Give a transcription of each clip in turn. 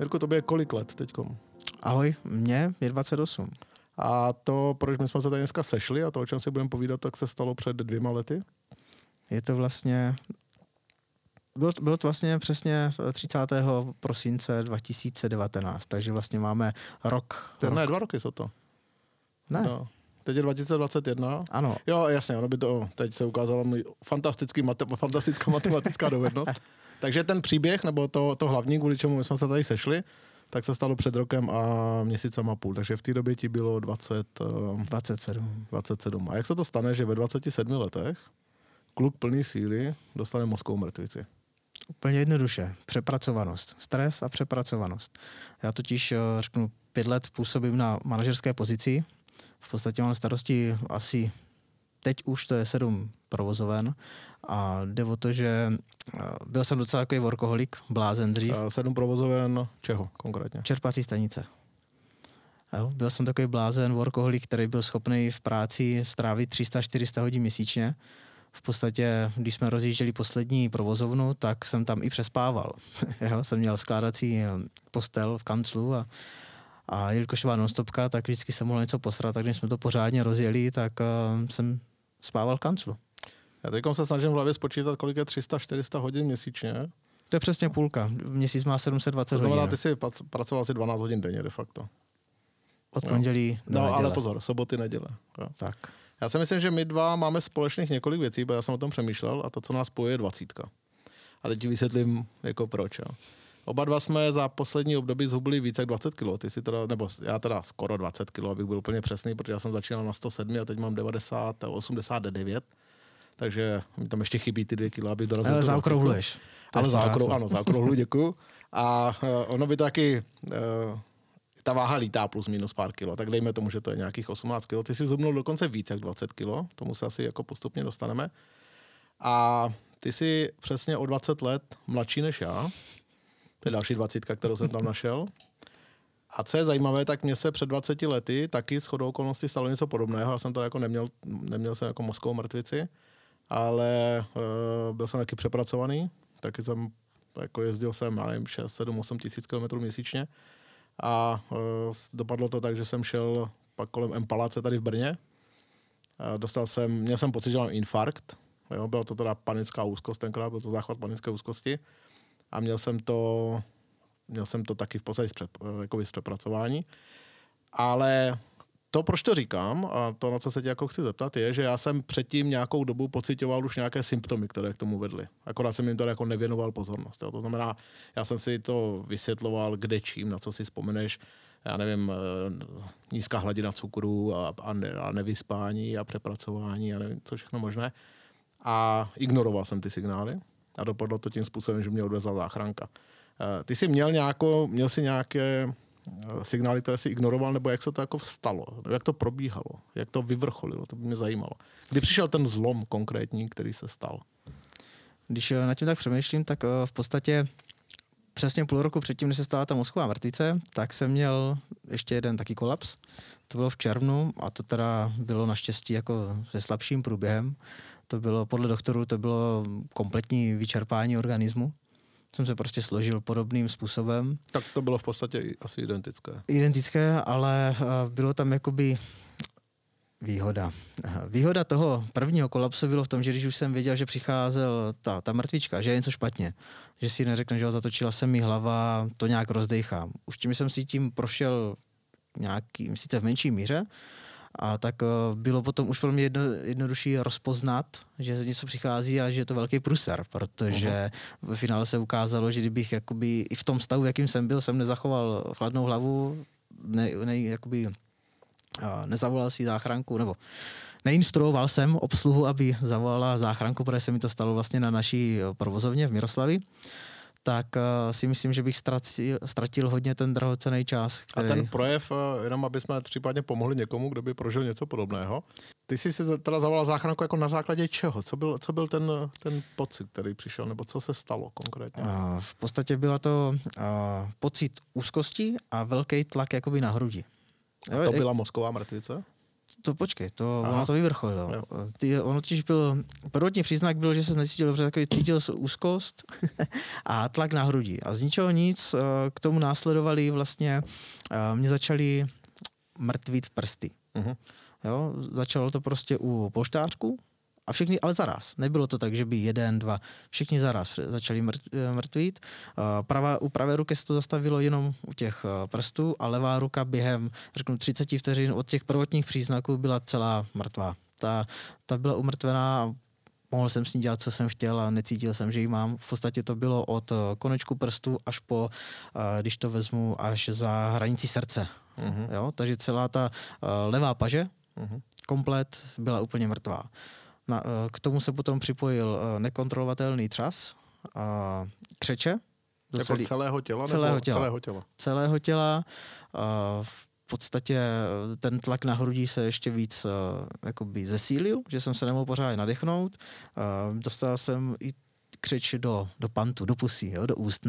Jirko, tobě je kolik let teďkom? Ahoj, mně je 28. A to, proč my jsme se tady dneska sešli a to, o čem si budeme povídat, tak se stalo před 2 lety? Je to vlastně... Bylo to vlastně přesně 30. prosince 2019, takže vlastně máme rok. Ne, 2 roky jsou to. Ne. No. Teď je 2021. Ano. Jo, jasně, ono by to, teď se ukázala můj fantastická matematická dovednost. Takže ten příběh, nebo to hlavní, kvůli čemu my jsme se tady sešli, tak se stalo před rokem a měsícem a půl. Takže v té době ti bylo 27. A jak se to stane, že ve 27 letech kluk plný síly dostane mozkovou mrtvici? Úplně jednoduše. Přepracovanost. Stres a přepracovanost. Já totiž řeknu, 5 let působím na manažerské pozici. V podstatě mám starosti asi, teď už to je 7 provozoven a jde o to, že byl jsem docela takový workoholik, blázen dřív. 7 provozoven čeho konkrétně? Čerpací stanice. Jo, byl jsem takový blázen workoholik, který byl schopný v práci strávit 300-400 hodin měsíčně. V podstatě, když jsme rozjížděli poslední provozovnu, tak jsem tam i přespával. Jo, jsem měl skládací postel v kanclu a jelikož byla non-stopka, tak vždycky jsem mohl něco posrat, tak když jsme to pořádně rozjeli, tak jsem spával v kanclu. Já teď se snažím v hlavě spočítat, kolik je 300-400 hodin měsíčně. To je přesně půlka. Měsíc má 720 hodin. To znamená, hodin. Ty jsi pracoval asi 12 hodin denně de facto. Od pondělí do neděle. Ale pozor, soboty, neděle. Jo. Tak. Já si myslím, že my dva máme společných několik věcí, protože já jsem o tom přemýšlel a to, co nás spojuje, je 20. A teď ti vysvětlím, jako proč. Jo. Oba dva jsme za poslední období zhubli více jak 20 kg. Ty si teda, nebo já teda skoro 20 kg, abych byl úplně přesný, protože já jsem začínal na 107 a teď mám 90, 89. Takže mi tam ještě chybí ty 2 kg, abych dorazil. Ale zaokrouhluješ. Ale zaokrouhluji, děkuju. A ono by taky... Ta váha lítá plus minus pár kilo, tak dejme tomu, že to je nějakých 18 kilo. Ty si zhubnul dokonce víc jak 20 kilo, tomu se asi jako postupně dostaneme. A ty jsi přesně o 20 let mladší než já. To je další 20, kterou jsem tam našel. A co je zajímavé, tak mně se před 20 lety taky shodou okolností stalo něco podobného. Já jsem to jako neměl jsem jako mozkovou mrtvici, ale byl jsem taky přepracovaný. Taky jsem jako jezdil jsem, já nevím, 6, 7, 8 tisíc kilometrů měsíčně. A dopadlo to tak, že jsem šel pak kolem M-Paláce tady v Brně. Měl jsem pocit, že mám infarkt. Jo, byla to teda panická úzkost tenkrát, byl to záchvat panické úzkosti. A měl jsem to taky v podstatě z přepracování. Ale to, proč to říkám, a to, na co se tě jako chci zeptat, je, že já jsem předtím nějakou dobu pocitoval už nějaké symptomy, které k tomu vedly. Akorát jsem jim tady jako nevěnoval pozornost. Jo. To znamená, já jsem si to vysvětloval kde čím, na co si vzpomeneš, já nevím, nízká hladina cukru a nevyspání a přepracování a nevím, co všechno možné. A ignoroval jsem ty signály a dopadlo to tím způsobem, že mě odvezla záchranka. Ty jsi měl nějaké signály, které si ignoroval, nebo jak se to jako vstalo, jak to probíhalo, jak to vyvrcholilo, to by mě zajímalo. Kdy přišel ten zlom konkrétní, který se stal? Když na tím tak přemýšlím, tak v podstatě přesně 0,5 roku předtím, než se stala ta mozková mrtvice, tak jsem měl ještě jeden taky kolaps. To bylo v červnu a to teda bylo naštěstí jako se slabším průběhem. To bylo, podle doktorů, to bylo kompletní vyčerpání organismu. Jsem se prostě složil podobným způsobem. Tak to bylo v podstatě asi identické. Identické, ale bylo tam jakoby výhoda. Výhoda toho prvního kolapsu bylo v tom, že když už jsem věděl, že přicházel ta mrtvička, že je něco špatně, že si neřekne, že ho zatočila se mi hlava, to nějak rozdejchám. Už tím jsem si tím prošel nějakým, sice v menší míře, a tak bylo potom už pro mě jednodušší rozpoznat, že něco přichází a že je to velký průser, protože ve finále se ukázalo, že kdybych jakoby i v tom stavu, jakým jsem byl, jsem nezachoval chladnou hlavu, nezavolal si záchranku, nebo neinstruoval jsem obsluhu, aby zavolala záchranku, protože se mi to stalo vlastně na naší provozovně v Miroslavi, tak si myslím, že bych ztratil hodně ten drahocenný čas. Který... A ten projev, jenom aby jsme případně pomohli někomu, kdo by prožil něco podobného. Ty jsi si teda zavolal záchranku jako na základě čeho? Co byl ten pocit, který přišel, nebo co se stalo konkrétně? V podstatě byla to pocit úzkosti a velký tlak jakoby na hrudi. A to byla mozková mrtvice? to počkej, to, ono to vyvrcholilo. Ono totiž byl, prvotní příznak byl, že se necítil dobře, takový cítil úzkost a tlak na hrudi. A z ničeho nic k tomu následovali vlastně, mě začaly mrtvit prsty. Uh-huh. Jo, začalo to prostě u polštářku a všichni, ale zaraz. Nebylo to tak, že by jeden, dva, všichni zaraz začali mrtvít. U pravé ruky se to zastavilo jenom u těch prstů a levá ruka během, řeknu, 30 vteřin od těch prvotních příznaků byla celá mrtvá. Ta byla umrtvená a mohl jsem s ní dělat, co jsem chtěl a necítil jsem, že ji mám. V podstatě to bylo od konečku prstu až po, když to vezmu, až za hranici srdce. Uh-huh. Jo? Takže celá ta levá paže uh-huh. komplet byla úplně mrtvá. K tomu se potom připojil nekontrolovatelný třas, křeče. Jako celého těla? Celého těla. V podstatě ten tlak na hrudi se ještě víc jakoby zesílil, že jsem se nemohl pořád nadechnout. Dostal jsem i křeč do pantu, do pusí, jo, do úst.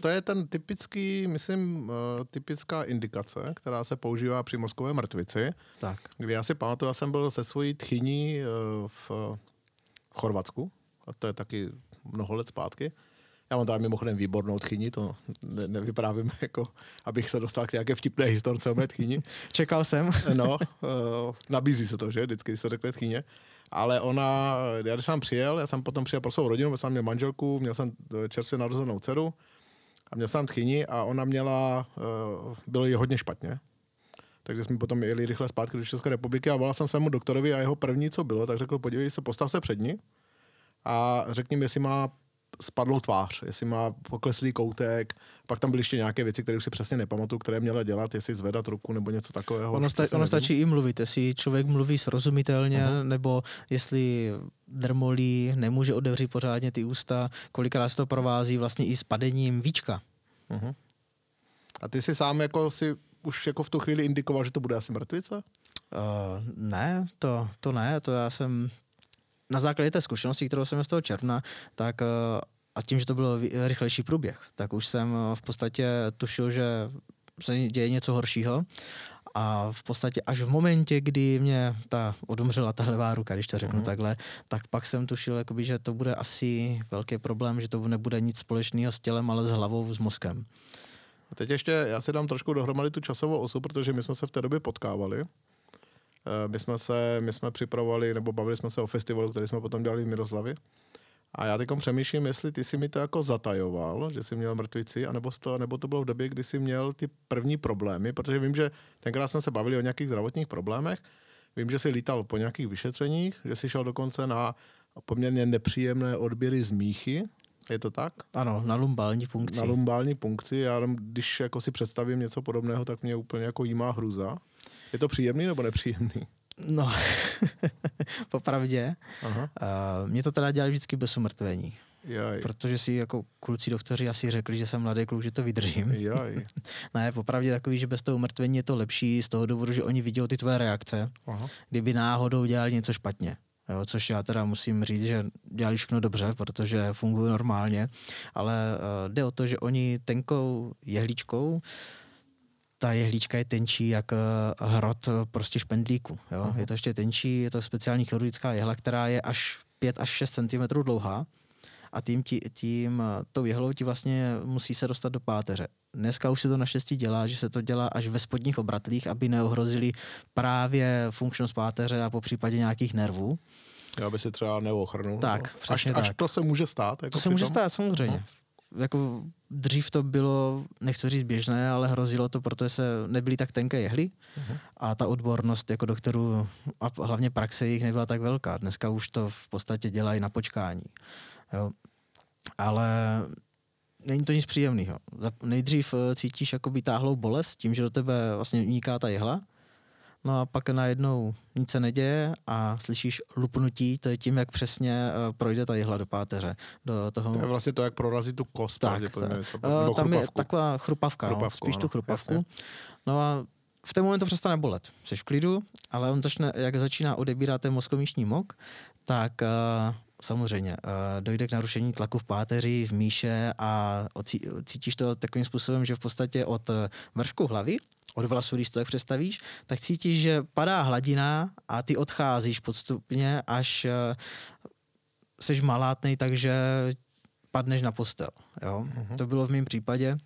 To je ten typický, myslím, typická indikace, která se používá při mozkové mrtvici. Tak. Kdy já si pamatuju, já jsem byl se svojí tchyní v Chorvatsku, a to je taky mnoho let zpátky. Já mám tady mimochodem výbornou tchyni, to nevyprávím, jako, abych se dostal k nějaké vtipné historce o mé tchyni. Čekal jsem. No, nabízí se to, že? Vždycky, když se řekne tchyně. Ale ona, když jsem přijel, já jsem potom přijel pro svou rodinu, protože jsem měl manželku, měl jsem čerstvě narozenou dceru a měl jsem tchyni a ona měla, bylo jí hodně špatně. Takže jsme potom jeli rychle zpátky do České republiky a volal jsem svému doktorovi a jeho první, co bylo, tak řekl, podívej se, postav se před ní a řekni mi, jestli má spadlou tvář, jestli má pokleslý koutek, pak tam byly ještě nějaké věci, které už si přesně nepamatuju, které měla dělat, jestli zvedat ruku nebo něco takového. Ono stačí i mluvit, jestli člověk mluví srozumitelně, uh-huh. nebo jestli drmolí, nemůže otevřít pořádně ty ústa, kolikrát se to provází vlastně i s padením víčka. Uh-huh. A ty si sám jako si už jako v tu chvíli indikoval, že to bude asi mrtvice? Ne, to ne, to já jsem... Na základě té zkušenosti, kterou jsem měl z toho června, tak a tím, že to byl rychlejší průběh, tak už jsem v podstatě tušil, že se děje něco horšího a v podstatě až v momentě, kdy mě odumřela ta levá ruka, když to řeknu takhle, tak pak jsem tušil, jakoby, že to bude asi velký problém, že to nebude nic společného s tělem, ale s hlavou, s mozkem. A teď ještě, já si dám trošku dohromady tu časovou osu, protože my jsme se v té době potkávali. My jsme připravovali, nebo bavili jsme se o festivalu, který jsme potom dělali v Miroslavi. A já teď přemýšlím, jestli ty si mi to jako zatajoval, že jsi měl mrtvici, anebo to bylo v době, kdy jsi měl ty první problémy, protože vím, že tenkrát jsme se bavili o nějakých zdravotních problémech, vím, že jsi lítal po nějakých vyšetřeních, že jsi šel dokonce na poměrně nepříjemné odběry z míchy, je to tak? Ano, na lumbální punkci. Já když jako si představím něco podobného, tak mě úplně jako jímá hruza. Je to příjemný nebo nepříjemný? No, popravdě. Aha. Mě to teda dělali vždycky bez umrtvení. Jaj. Protože si jako kluci doktoři asi řekli, že jsem mladý kluk, že to vydržím. Jaj. Ne, popravdě takový, že bez toho umrtvení je to lepší z toho důvodu, že oni vidějí ty tvoje reakce, aha. kdyby náhodou dělali něco špatně. Jo, což já teda musím říct, že dělali všechno dobře, protože funguje normálně, ale jde o to, že oni tenkou jehličkou, ta jehlička je tenčí jak hrot prostě špendlíku. Jo? Uh-huh. Je to ještě tenčí, je to speciální chirurgická jehla, která je až 5 až 6 cm dlouhá a tou jehlou ti vlastně musí se dostat do páteře. Dneska už se to naštěstí dělá, že se to dělá až ve spodních obratlích, aby neohrozili právě funkčnost páteře a popřípadě nějakých nervů. Aby se třeba neochrnul. Tak, přesně tak. Až to se může stát? Jako to se může stát, samozřejmě. Uh-huh. Jako dřív to bylo, nechci říct běžné, ale hrozilo to, protože se nebyly tak tenké jehly a ta odbornost jako doktorů a hlavně praxe jich nebyla tak velká. Dneska už to v podstatě dělají na počkání. Jo. Ale není to nic příjemného. Nejdřív cítíš jakoby táhlou bolest tím, že do tebe vlastně uniká ta jehla. No a pak najednou nic se neděje a slyšíš lupnutí, to je tím, jak přesně projde ta jehla do páteře. To je vlastně to, jak prorazí tu kost. Tam je taková chrupavka, spíš tu chrupavku. Jasně. No a v ten moment to přestane bolet. Jsi v klidu, ale on jak začíná odebírat ten mozkomíšní mok, tak Samozřejmě. Dojde k narušení tlaku v páteři, v míše a cítíš to takovým způsobem, že v podstatě od vršku hlavy, od vlasu, když to tak představíš, tak cítíš, že padá hladina a ty odcházíš postupně, až seš malátnej, takže padneš na postel. Jo? Uh-huh. To bylo v mém případě,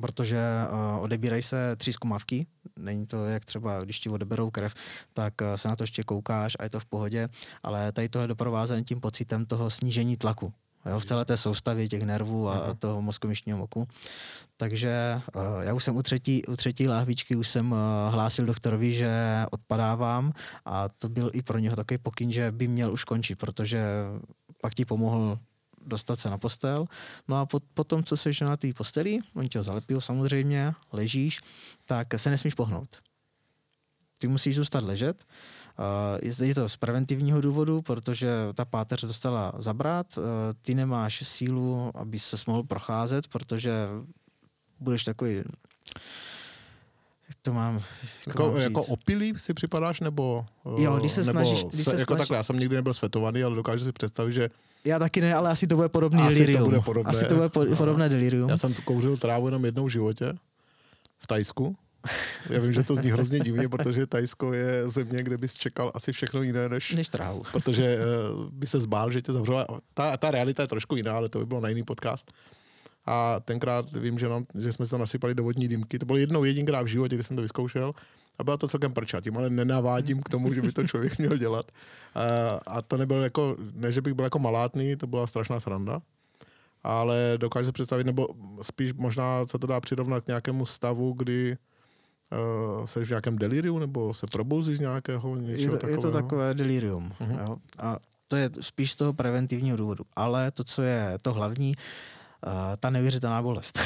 protože odebírají se 3 zkumavky. Není to jak třeba, když ti odeberou krev, tak se na to ještě koukáš a je to v pohodě, ale tady tohle je doprovázené tím pocitem toho snížení tlaku. Jo, v celé té soustavě těch nervů a toho mozkoměšního moku. Takže já už jsem u třetí láhvičky už jsem hlásil doktorovi, že odpadávám, a to byl i pro něho takový pokyn, že by měl už končit, protože pak ti pomohl dostat se na postel. No a potom, co seš na té posteli, oni tě ho zalepí, samozřejmě, ležíš, tak se nesmíš pohnout. Ty musíš zůstat ležet. Je to z preventivního důvodu, protože ta páteř dostala zabrat, ty nemáš sílu, aby se mohl procházet, protože budeš takový... Jako opilý si připadáš, nebo... Jo, když se snažíš... Takhle, já jsem nikdy nebyl svetovaný, ale dokážu si představit, že... Já taky ne, ale asi to bude podobný delirium. Asi to bude podobné delirium. Já jsem kouřil trávu jenom jednou v životě, v Thajsku. Já vím, že to zní hrozně divně, protože Thajsko je země, kde bys čekal asi všechno jiné než trávu. Protože by se zbál, že tě zavřela. Ta realita je trošku jiná, ale to by bylo na jiný podcast. A tenkrát vím, že jsme se tam nasypali do vodní dýmky. To bylo jedinkrát v životě, kdy jsem to vyzkoušel. A byla to celkem prča, tím ale nenavádím k tomu, že by to člověk měl dělat. A to nebyl jako, ne, že bych byl jako malátný, to byla strašná sranda. Ale dokážu se představit, nebo spíš možná se to dá přirovnat k nějakému stavu, kdy seš v nějakém deliriu, nebo se probouzíš z nějakého něčeho takového? Je to takové delirium. Uh-huh. Jo? A to je spíš z toho preventivního důvodu. Ale to, co je to hlavní, ta neuvěřitelná bolest.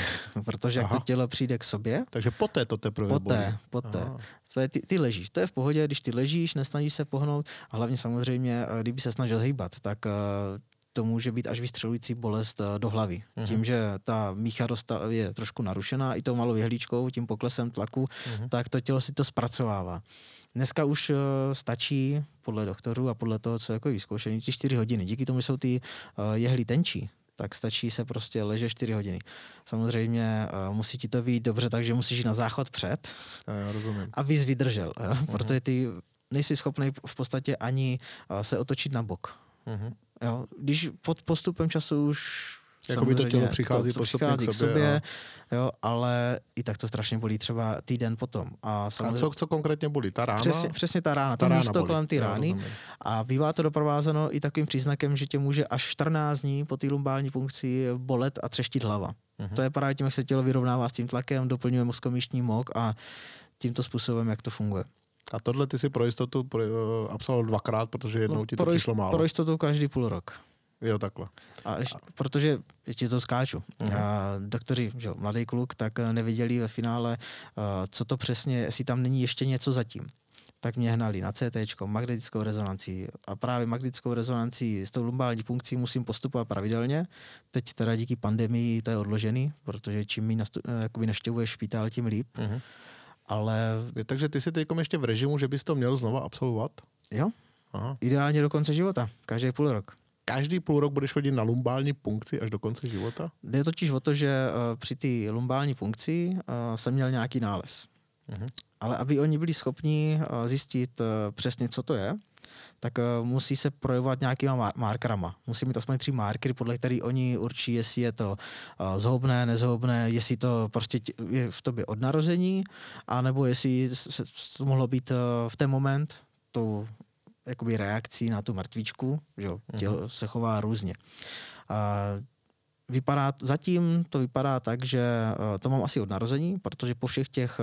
Protože jak to tělo přijde k sobě... Takže poté to teprve bolí. Poté. Ty ležíš. To je v pohodě, když ty ležíš, nesnažíš se pohnout, a hlavně samozřejmě, kdyby se snažil hýbat, tak to může být až vystřelující bolest do hlavy. Uh-huh. Tím, že ta mícha je trošku narušená i tou malou jehličkou, tím poklesem tlaku, tak to tělo si to zpracovává. Dneska už stačí, podle doktorů a podle toho, co jako je vyzkoušený, 4 hodiny. Díky tomu, že jsou ty jehly tenčí, tak stačí se prostě ležet 4 hodiny. Samozřejmě musí ti to vyjít dobře, takže musíš jít na záchod před, abys vydržel, protože ty nejsi schopný v podstatě ani se otočit na bok. Uh-huh. Jo, když pod postupem času už jakoby to tělo přichází postupně k sobě, jo, ale i tak to strašně bolí třeba týden potom. A co konkrétně bolí? Ta rána? Přesně ta rána. To místo kolem ty rány. A bývá to doprovázeno i takovým příznakem, že tě může až 14 dní po té lumbální funkci bolet a třeštit hlava. Uh-huh. To je právě tím, jak se tělo vyrovnává s tím tlakem, doplňuje mozkomíšní mok a tímto způsobem, jak to funguje. A tohle ty si pro jistotu absolvoval 2krát, protože jednou ti to přišlo málo. Pro jistotu každý půl rok. Jo, takhle. Protože ti to skáču. Doktoři, že mladý kluk, tak nevěděli ve finále, co to přesně, jestli tam není ještě něco zatím. Tak mě hnali na CTčko, magnetickou rezonanci. A právě magnetickou rezonanci s tou lumbální funkcí musím postupovat pravidelně. Teď teda díky pandemii to je odložený, protože čím mi naštěvuješ špitál, tím líp. Uh-huh. Takže ty jsi teďkom ještě v režimu, že bys to měl znova absolvovat? Jo. Aha. Ideálně do konce života. Každý půl rok. Každý půl rok budeš chodit na lumbální punkci až do konce života? Jde totiž o to, že při té lumbální punkci jsem měl nějaký nález. Mhm. Ale aby oni byli schopni zjistit přesně, co to je, tak musí se projevovat nějakýma markerama. Musí mít aspoň 3 markery, podle kterých oni určí, jestli je to zhoubné, nezhoubné, jestli to prostě je v tobě od narození, anebo jestli to mohlo být v ten moment tou jakoby reakcí na tu mrtvičku, že tělo se chová různě. Zatím to vypadá tak, že to mám asi od narození, protože po všech těch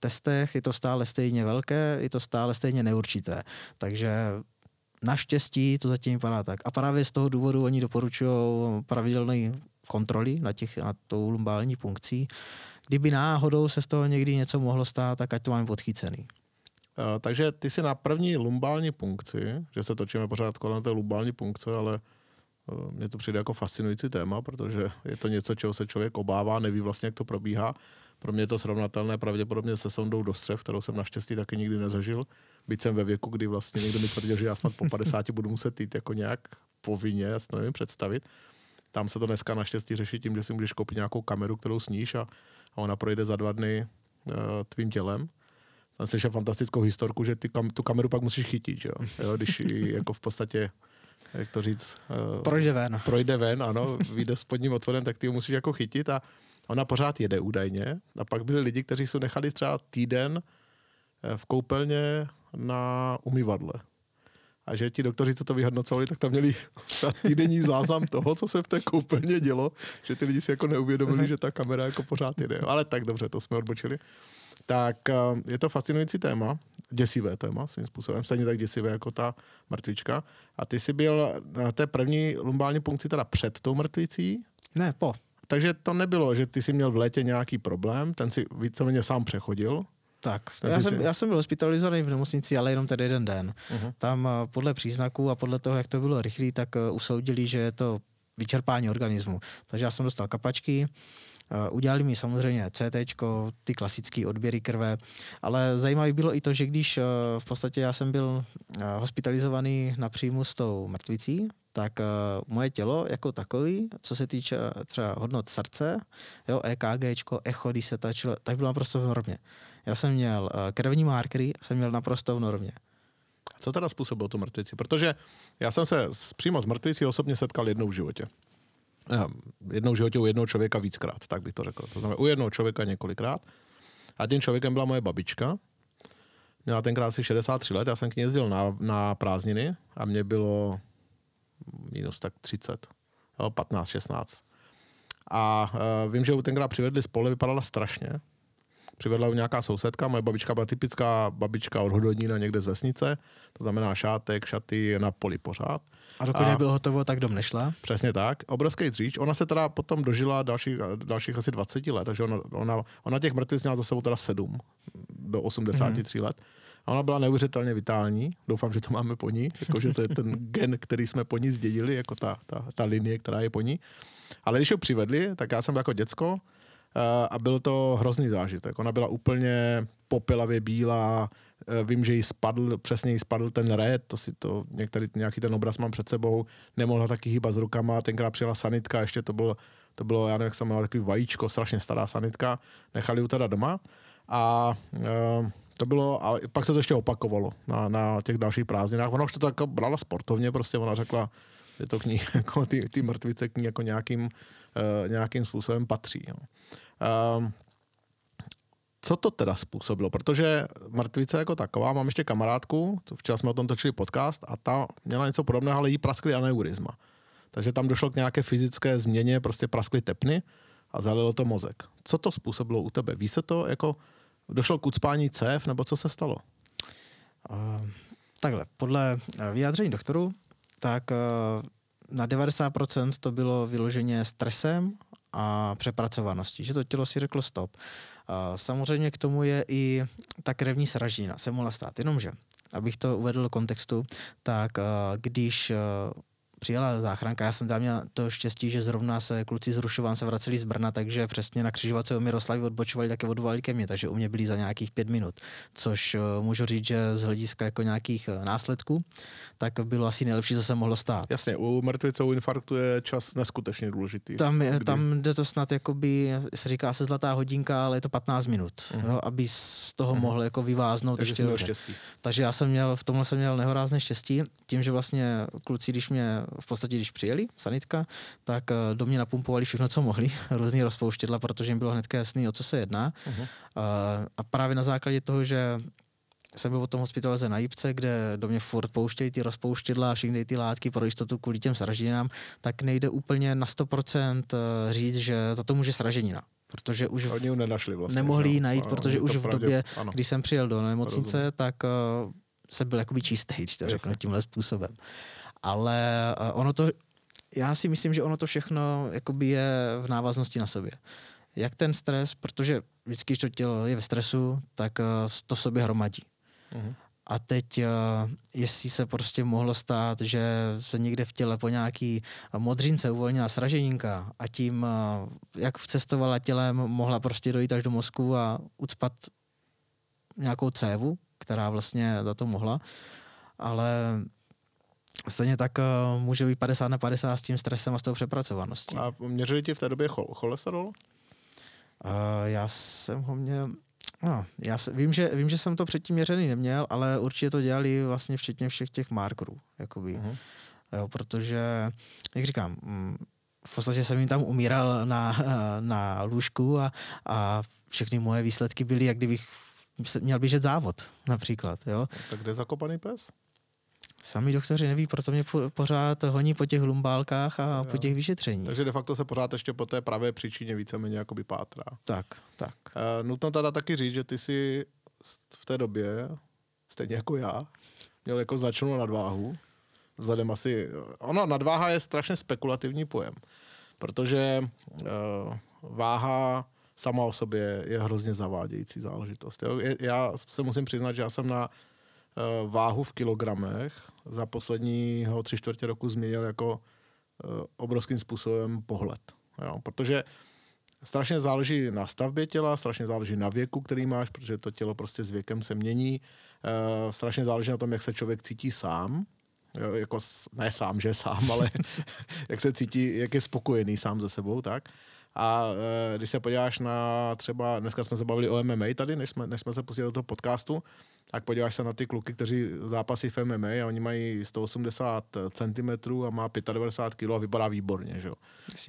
testech je to stále stejně velké, je to stále stejně neurčité. Takže naštěstí to zatím vypadá tak. A právě z toho důvodu oni doporučují pravidelné kontroly na tou lumbální funkcí. Kdyby náhodou se z toho někdy něco mohlo stát, tak ať to máme podchycený. Takže ty jsi na první lumbální punkci, že se točíme pořád kolem té lumbální punkce, ale mně to přijde jako fascinující téma, protože je to něco, čeho se člověk obává, neví vlastně, jak to probíhá. Pro mě je to srovnatelné pravděpodobně se sondou do střev, kterou jsem naštěstí taky nikdy nezažil. Byť jsem ve věku, kdy vlastně někdo mi tvrdil, že já snad po 50 budu muset jít jako nějak povinně, já si to nevím představit. Tam se to dneska naštěstí řeší tím, že si můžeš koupit nějakou kameru, kterou sníš a ona projde za 2 dny tvým tělem. Tam slyšel fantastickou historku, že ty tu kameru pak musíš chytit, že jo? Když jako v podstatě, jak to říct... Projde ven, ano, vyjde spodním otvorem, tak ty ho musíš jako chytit a ona pořád jede údajně. A pak byli lidi, kteří jsou nechali třeba týden v koupelně na umyvadle. A že ti doktoři, co to vyhodnocovali, tak tam měli týdenní záznam toho, co se v té koupelně dělo, že ty lidi si jako neuvědomili, že ta kamera jako pořád jede. Ale tak dobře, to jsme odbočili. Tak je to fascinující téma, děsivé téma svým způsobem, stejně tak děsivé jako ta mrtvička. A ty jsi byl na té první lumbální punkci teda před tou mrtvicí? Ne, po. Takže to nebylo, že ty jsi měl v létě nějaký problém, ten si víceméně sám přechodil. Tak, já jsem byl hospitalizovaný v nemocnici, ale jenom ten jeden den. Uh-huh. Tam podle příznaků a podle toho, jak to bylo rychlý, tak usoudili, že je to vyčerpání organismu. Takže já jsem dostal kapačky, udělali mi samozřejmě CTčko, ty klasické odběry krve, ale zajímavé bylo i to, že když v podstatě já jsem byl hospitalizovaný na příjmu s tou mrtvicí, tak moje tělo jako takový, co se týče třeba hodnot srdce, jo, EKGčko, echo, když se tačilo, tak bylo naprosto v normě. Já jsem měl krevní markery, jsem měl naprosto v normě. A co teda způsobilo tu mrtvici? Protože já jsem se přímo s mrtvicí osobně setkal jednou v životě. Jednou v životě u jednoho člověka víckrát, tak bych to řekl. To znamená u jednoho člověka několikrát. A tím člověkem byla moje babička. Měla tenkrát asi 63 let, já jsem k ní jezdil na prázdniny a mě bylo minus tak 30, 15, 16. A vím, že u tenkrát přivedli z pole, vypadala strašně. Přivedla u nějaká sousedka, moje babička byla typická babička od Hodonína někde z vesnice, to znamená šátek, šaty na poli pořád. A dokud nebylo hotovo, tak dom nešla? Přesně tak, obrovský dříč. Ona se teda potom dožila dalších asi 20 let, takže ona těch mrtvic měla za sebou teda 7 do 83 let. A ona byla neuvěřitelně vitální, doufám, že to máme po ní, jakože to je ten gen, který jsme po ní zdědili, jako ta linie, která je po ní. Ale když ji přivedli, tak já jsem byl jako děcko, a byl to hrozný zážitek. Ona byla úplně popelavě bílá, vím, že jí spadl ten red, nějaký ten obraz mám před sebou, nemohla taky hýbat s rukama, tenkrát přijela sanitka, ještě to bylo já nevím, jak jsem měla takový vajíčko, strašně stará sanitka, nechali ju teda doma a to bylo, a pak se to ještě opakovalo na těch dalších prázdninách. Ona už to tak brala sportovně, prostě ona řekla, že to k ní, jako ty mrtvice k ní jako nějakým způsobem patří. Jo. Co to teda způsobilo? Protože mrtvice jako taková, mám ještě kamarádku, včera jsme o tom točili podcast a ta měla něco podobného, ale jí praskly aneurizma. Takže tam došlo k nějaké fyzické změně, prostě praskly tepny a zalilo to mozek. Co to způsobilo u tebe? Ví se to, jako došlo k ucpání cév, nebo co se stalo? Takhle, podle vyjádření doktoru, tak na 90% to bylo vyloženě stresem a přepracovaností, že to tělo si řeklo stop. Samozřejmě k tomu je i ta krevní sraždina, se mohla stát, jenomže, abych to uvedl do kontextu, tak když přijela záchranka, já jsem tam měl to štěstí, že zrovna se kluci z Rušovan se vraceli z Brna, takže přesně na křižovatce u Miroslavy odbočovali, také odvolali ke mně, takže u mě byli za nějakých 5 minut, což můžu říct, že z hlediska jako nějakých následků, tak bylo asi nejlepší, co se mohlo stát. Jasně, u mrtvice, u infarktu je čas neskutečně důležitý. Tam jde to snad, jakoby, se říká se zlatá hodinka, ale je to 15 minut, no, aby z toho mohl jako vyváznout. Takže já jsem měl, v tomhle jsem měl nehorázné štěstí, tím, že vlastně kluci, když přijeli sanitka, tak do mě napumpovali všechno, co mohli, různý rozpouštědla, protože jim bylo hnedka jasný, o co se jedná. Uh-huh. A právě na základě toho, že jsem byl potom hospitalize na Jipce, kde do mě furt pouštějí ty rozpouštědla a všechny ty látky pro jistotu kvůli těm sraženinám, tak nejde úplně na 100% říct, že to může sraženina. Protože už oni ji nenašli vlastně. Nemohli ji najít, protože už v době, kdy jsem přijel do nemocnice, tak jsem byl jakoby čistý, když to řeknu tímhle způsobem. Ale já si myslím, že ono to všechno jakoby je v návaznosti na sobě. Jak ten stres, protože vždycky, když to tělo je ve stresu, tak to sobě hromadí. Uh-huh. A teď, jestli se prostě mohlo stát, že se někde v těle po nějaký modřince uvolnila sraženinka a tím, jak vcestovala tělem, mohla prostě dojít až do mozku a ucpat nějakou cévu, která vlastně za to mohla. Ale Stejně tak může být 50 na 50 s tím stresem a s tou přepracovaností. A měřili ti v té době cholesterol? Já jsem ho měl... No, já vím, že jsem to předtím měřený neměl, ale určitě to dělali vlastně včetně všech těch markerů. Jakoby. Uh-huh. Jo, protože, jak říkám, v podstatě jsem jim tam umíral na lůžku a všechny moje výsledky byly, jak kdybych měl běžet závod například. Jo. Tak kde je zakopaný pes? Sami doktoři neví, proto mě pořád honí po těch lumbálkách a po těch vyšetřeních. Takže de facto se pořád ještě po té pravé příčině víceméně jakoby pátrá. Tak. Nutno teda taky říct, že ty jsi v té době, stejně jako já, měl jako značnou nadváhu. Vzhledem asi... Ono, nadváha je strašně spekulativní pojem, protože váha sama o sobě je hrozně zavádějící záležitost. Já se musím přiznat, že já jsem na váhu v kilogramech za posledního 3/4 roku změnil jako obrovským způsobem pohled. Jo? Protože strašně záleží na stavbě těla, strašně záleží na věku, který máš, protože to tělo prostě s věkem se mění. Strašně záleží na tom, jak se člověk cítí sám. Jo? Jako, ne sám, že sám, ale jak se cítí, jak je spokojený sám ze sebou, tak. A když se podíváš na třeba, dneska jsme se bavili o MMA tady, než jsme se pustili do toho podcastu, tak podíváš se na ty kluky, kteří zápasí v MMA a oni mají 180 cm a má 95 kg a vypadá výborně, že jo.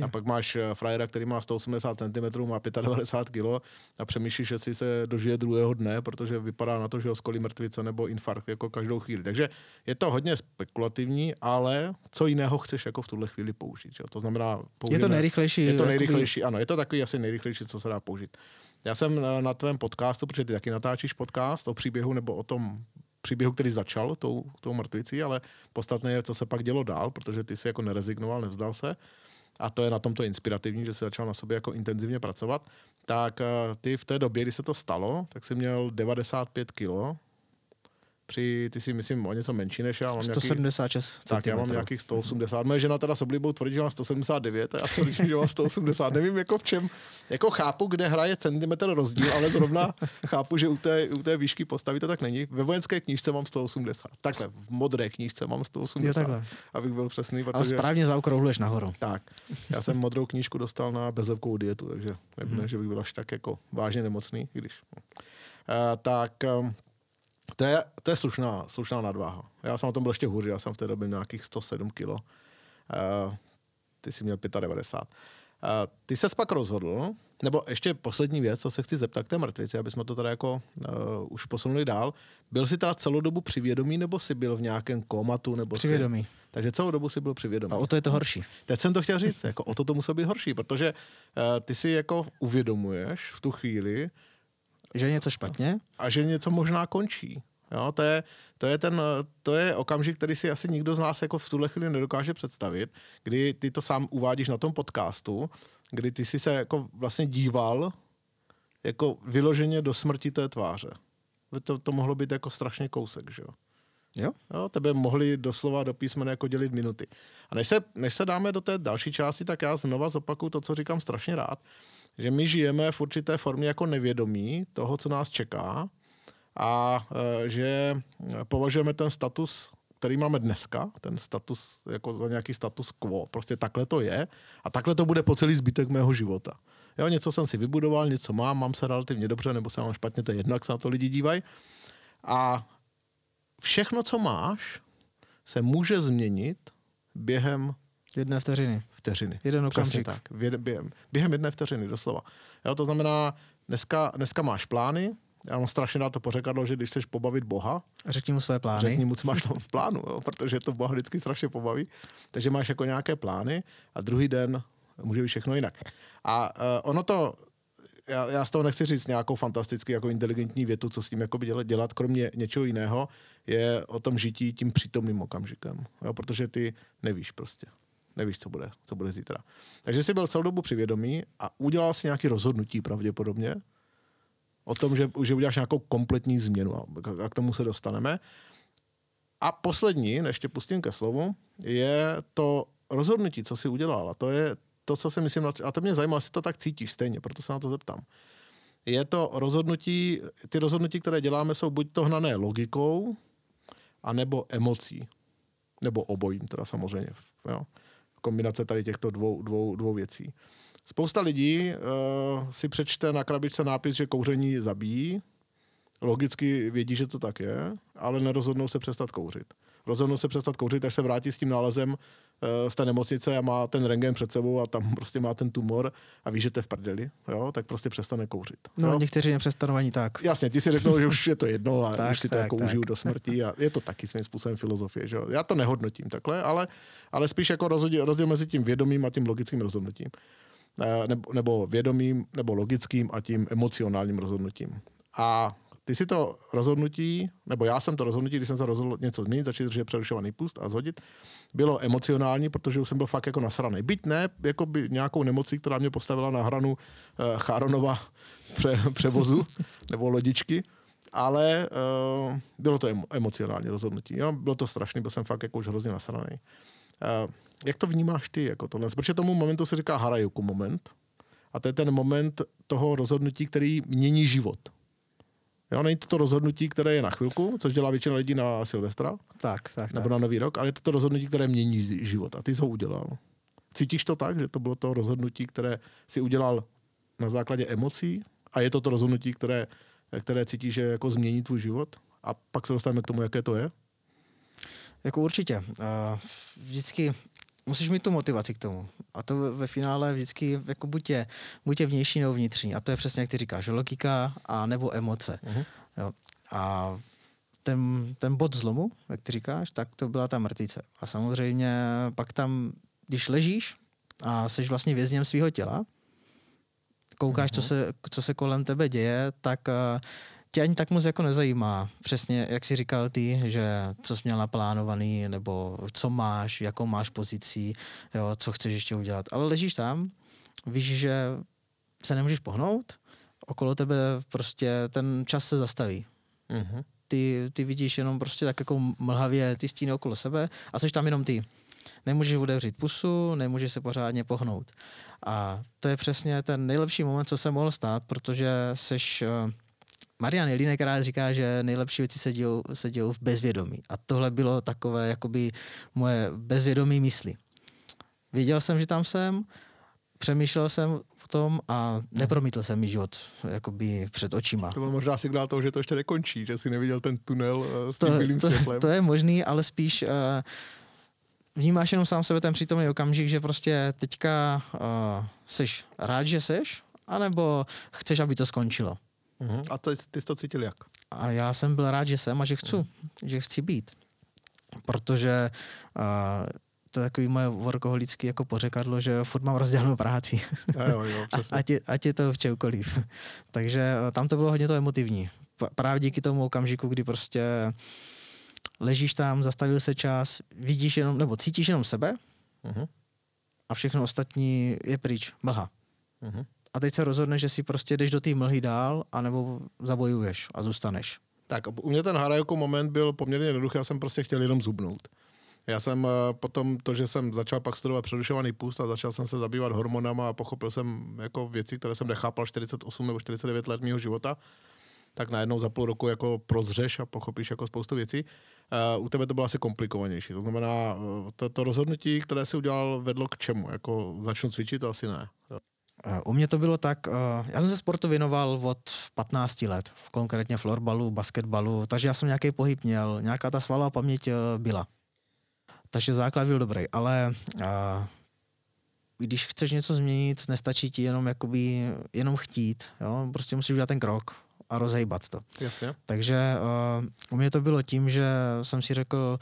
A pak máš frajera, který má 180 cm, má 95 kg a přemýšlíš, jestli se dožije druhého dne, protože vypadá na to, že ho skolí mrtvice nebo infarkt jako každou chvíli. Takže je to hodně spekulativní, ale co jiného chceš jako v tuhle chvíli použít, že jo? To znamená použijeme, je to nejrychlejší, ano, je to takový asi nejrychlejší, co se dá použít. Já jsem na tvém podcastu, protože ty taky natáčíš podcast o příběhu nebo o tom příběhu, který začal tou mrtvicí, ale podstatné je, co se pak dělo dál, protože ty jsi jako nerezignoval, nevzdal se a to je na tomto inspirativní, že jsi začal na sobě jako intenzivně pracovat. Tak ty v té době, kdy se to stalo, tak jsi měl 95 kilo, ty jsi myslím o něco menší než já. 176 cm. Tak já mám nějakých 180. Moje žena teda s oblibou tvrdí, že mám 179 a já se říkám, že mám 180. Nevím jako v čem, jako chápu, kde hraje centimetr rozdíl, ale zrovna chápu, že u té výšky postavy to tak není. Ve vojenské knížce mám 180. Takhle, v modré knížce mám 180. Abych byl přesný. Protože... Ale správně zaokrouhluješ nahoru. Tak, já jsem modrou knížku dostal na bezlepkovou dietu, takže nevím, že bych byl až tak jako vážně nemocný, když. To je slušná nadváha. Já jsem na tom byl ještě hůř, já jsem v té době nějakých 107 kilo. Ty jsi měl 95. Ty ses pak rozhodl, nebo ještě poslední věc, co se chci zeptat k té mrtvici, abychom to teda jako už posunuli dál. Byl jsi teda celou dobu při vědomí, nebo jsi byl v nějakém komatu? Nebo při vědomí. Takže celou dobu jsi byl při vědomí. A o to je to horší. Teď jsem to chtěl říct, jako o to muselo být horší, protože ty si jako uvědomuješ v tu chvíli, že je něco špatně. A že něco možná končí. Jo, to je okamžik, který si asi nikdo z nás jako v tuhle chvíli nedokáže představit, kdy ty to sám uvádíš na tom podcastu, kdy ty jsi se jako vlastně díval jako vyloženě do smrti té tváře. To mohlo být jako strašně kousek, že jo? Jo, tebe mohli doslova do písmene jako dělit minuty. A než se dáme do té další části, tak já znova zopakuju to, co říkám strašně rád, že my žijeme v určité formě jako nevědomí toho, co nás čeká a že považujeme ten status, který máme dneska, ten status jako za nějaký status quo. Prostě takhle to je a takhle to bude po celý zbytek mého života. Jo, něco jsem si vybudoval, něco mám se relativně dobře, nebo se mám špatně, to je jedno, jak se na to lidi dívají. A všechno, co máš, se může změnit během jedné vteřiny. Jeden okamžik. Tak. Během jedné vteřiny, doslova. Jo, to znamená, dneska máš plány, já mám strašně rád to pořekadlo, že když chceš pobavit Boha, řekni mu své plány. Řekni mu, co máš v plánu, jo, protože to Boha vždycky strašně pobaví. Takže máš jako nějaké plány a druhý den může být všechno jinak. A ono to, já z toho nechci říct nějakou fantasticky jako inteligentní větu, co s tím jako dělat, kromě něčeho jiného, je o tom žití tím přítomným okamžikem. Jo, protože ty nevíš prostě. Nevíš, co bude zítra. Takže jsi byl celou dobu při vědomí a udělal si nějaké rozhodnutí pravděpodobně o tom, že uděláš nějakou kompletní změnu a k tomu se dostaneme. A poslední, než tě pustím ke slovu, je to rozhodnutí, co jsi udělal. A to je to, co si myslím, a to mě zajímalo, jestli to tak cítíš stejně, proto se na to zeptám. Je to rozhodnutí, ty rozhodnutí, které děláme, jsou buď to hnané logikou, anebo emocí. Nebo obojím teda samozřejmě. Jo. Kombinace tady těchto dvou věcí. Spousta lidí si přečte na krabičce nápis, že kouření zabíjí. Logicky vědí, že to tak je, ale nerozhodnou se přestat kouřit. Rozhodnou se přestat kouřit, až se vrátí s tím nálezem z té nemocnice a má ten rentgen před sebou a tam prostě má ten tumor a ví, že to je v prdeli, jo, tak prostě přestane kouřit. No, jo? Někteří nepřestanou ani tak. Jasně, ti si řeknou, že už je to jedno a tak, už si to jako užiju do smrti a je to taky svým způsobem filozofie, že jo. Já to nehodnotím takhle, ale spíš jako rozdíl mezi tím vědomým a tím logickým rozhodnutím. Nebo vědomým, nebo logickým a tím emocionálním rozhodnutím. A ty si to rozhodnutí, nebo já jsem to rozhodnutí, když jsem se rozhodl něco změnit, začít držet přerušovaný půst a zhodit, bylo emocionální, protože už jsem byl fakt jako nasranej. Byť ne, jako by nějakou nemocí, která mě postavila na hranu Cháronova převozu nebo lodičky, ale bylo to emocionální rozhodnutí. Jo? Bylo to strašný, byl jsem fakt jako už hrozně nasranej. Jak to vnímáš ty? Jako tohle? Protože tomu momentu se říká Harajuku moment a to je ten moment toho rozhodnutí, který mění život. Jo, není to rozhodnutí, které je na chvilku, což dělá většina lidí na Silvestra nebo na Nový rok, ale je to rozhodnutí, které mění život a ty jsi ho udělal. Cítíš to tak, že to bylo to rozhodnutí, které si udělal na základě emocí a je to to rozhodnutí, které cítíš, že jako změní tvůj život a pak se dostaneme k tomu, jaké to je? Jako určitě. Vždycky musíš mít tu motivaci k tomu. A to ve finále vždycky jako buď je vnější nebo vnitřní. A to je přesně, jak ty říkáš, logika a nebo emoce. Uh-huh. Jo. A ten bod zlomu, jak ty říkáš, tak to byla ta mrtvice. A samozřejmě pak tam, když ležíš a jsi vlastně vězněm svého těla, koukáš, uh-huh, co se kolem tebe děje, tak tě ani tak moc jako nezajímá. Přesně, jak jsi říkal ty, že co jsi měl naplánovaný, nebo co máš, jakou máš pozici, jo, co chceš ještě udělat. Ale ležíš tam, víš, že se nemůžeš pohnout, okolo tebe prostě ten čas se zastaví. Uh-huh. Ty vidíš jenom prostě tak jako mlhavě ty stíny okolo sebe a jsi tam jenom ty. Nemůžeš otevřít pusu, nemůžeš se pořádně pohnout. A to je přesně ten nejlepší moment, co se mohl stát, protože seš... Marian Jelinek rád říká, že nejlepší věci se dějou v bezvědomí. A tohle bylo takové jakoby moje bezvědomí mysli. Věděl jsem, že tam jsem, přemýšlel jsem o tom a nepromítl jsem mi život jakoby před očima. To byl možná signál toho, že to ještě nekončí, že jsi neviděl ten tunel s tím bílým světlem. To je možný, ale spíš vnímáš jenom sám sebe ten přítomný okamžik, že prostě teďka seš rád, že seš, anebo chceš, aby to skončilo. Uhum. A ty jsi to cítil jak? A já jsem byl rád, že jsem a že chci, že chci být. Protože to je takový moje workoholický jako pořekadlo, že furt mám rozdělanou práci. Jo, ať je to v čemkoliv. Takže tam to bylo hodně to emotivní. Právě díky tomu okamžiku, kdy prostě ležíš tam, zastavil se čas, vidíš jenom, nebo cítíš jenom sebe a všechno ostatní je pryč, mlha. Mhm. A teď se rozhodne, že si prostě jdeš do té mlhy dál, anebo zabojuješ a zůstaneš. Tak, u mě ten Harajuku moment byl poměrně jednoduchý, já jsem prostě chtěl jenom zubnout. Já jsem potom to, že jsem začal pak studovat přerušovaný půst a začal jsem se zabývat hormonama a pochopil jsem jako věci, které jsem nechápal 48 nebo 49 let mýho života, tak najednou za půl roku jako prozřeš a pochopíš jako spoustu věcí. U tebe to bylo asi komplikovanější. To znamená, to rozhodnutí, které si udělal, vedlo k čemu? Jako začnu cvičit, to asi ne. U mě to bylo tak, já jsem se sportu věnoval od 15 let, konkrétně florbalu, basketbalu, takže já jsem nějaký pohyb měl, nějaká ta svalová paměť byla. Takže základ byl dobrý, ale když chceš něco změnit, nestačí ti jenom chtít, jo? Prostě musíš udělat ten krok a rozhejbat to. Jasně. Takže u mě to bylo tím, že jsem si řekl,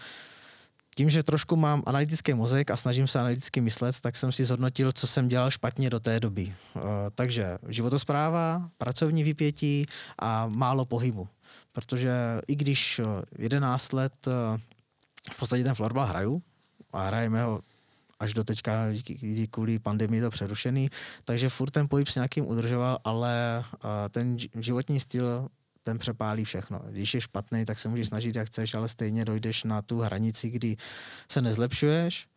tím, že trošku mám analytický mozek a snažím se analyticky myslet, tak jsem si zhodnotil, co jsem dělal špatně do té doby. Takže životospráva, pracovní vypětí a málo pohybu. Protože i když 11 let v podstatě ten florbal hraju a hrajeme ho až do teďka, kvůli pandemii to přerušený, takže furt ten pohyb s nějakým udržoval, ale ten životní styl ten přepálí všechno. Když je špatný, tak se můžeš snažit, jak chceš, ale stejně dojdeš na tu hranici, kdy se nezlepšuješ,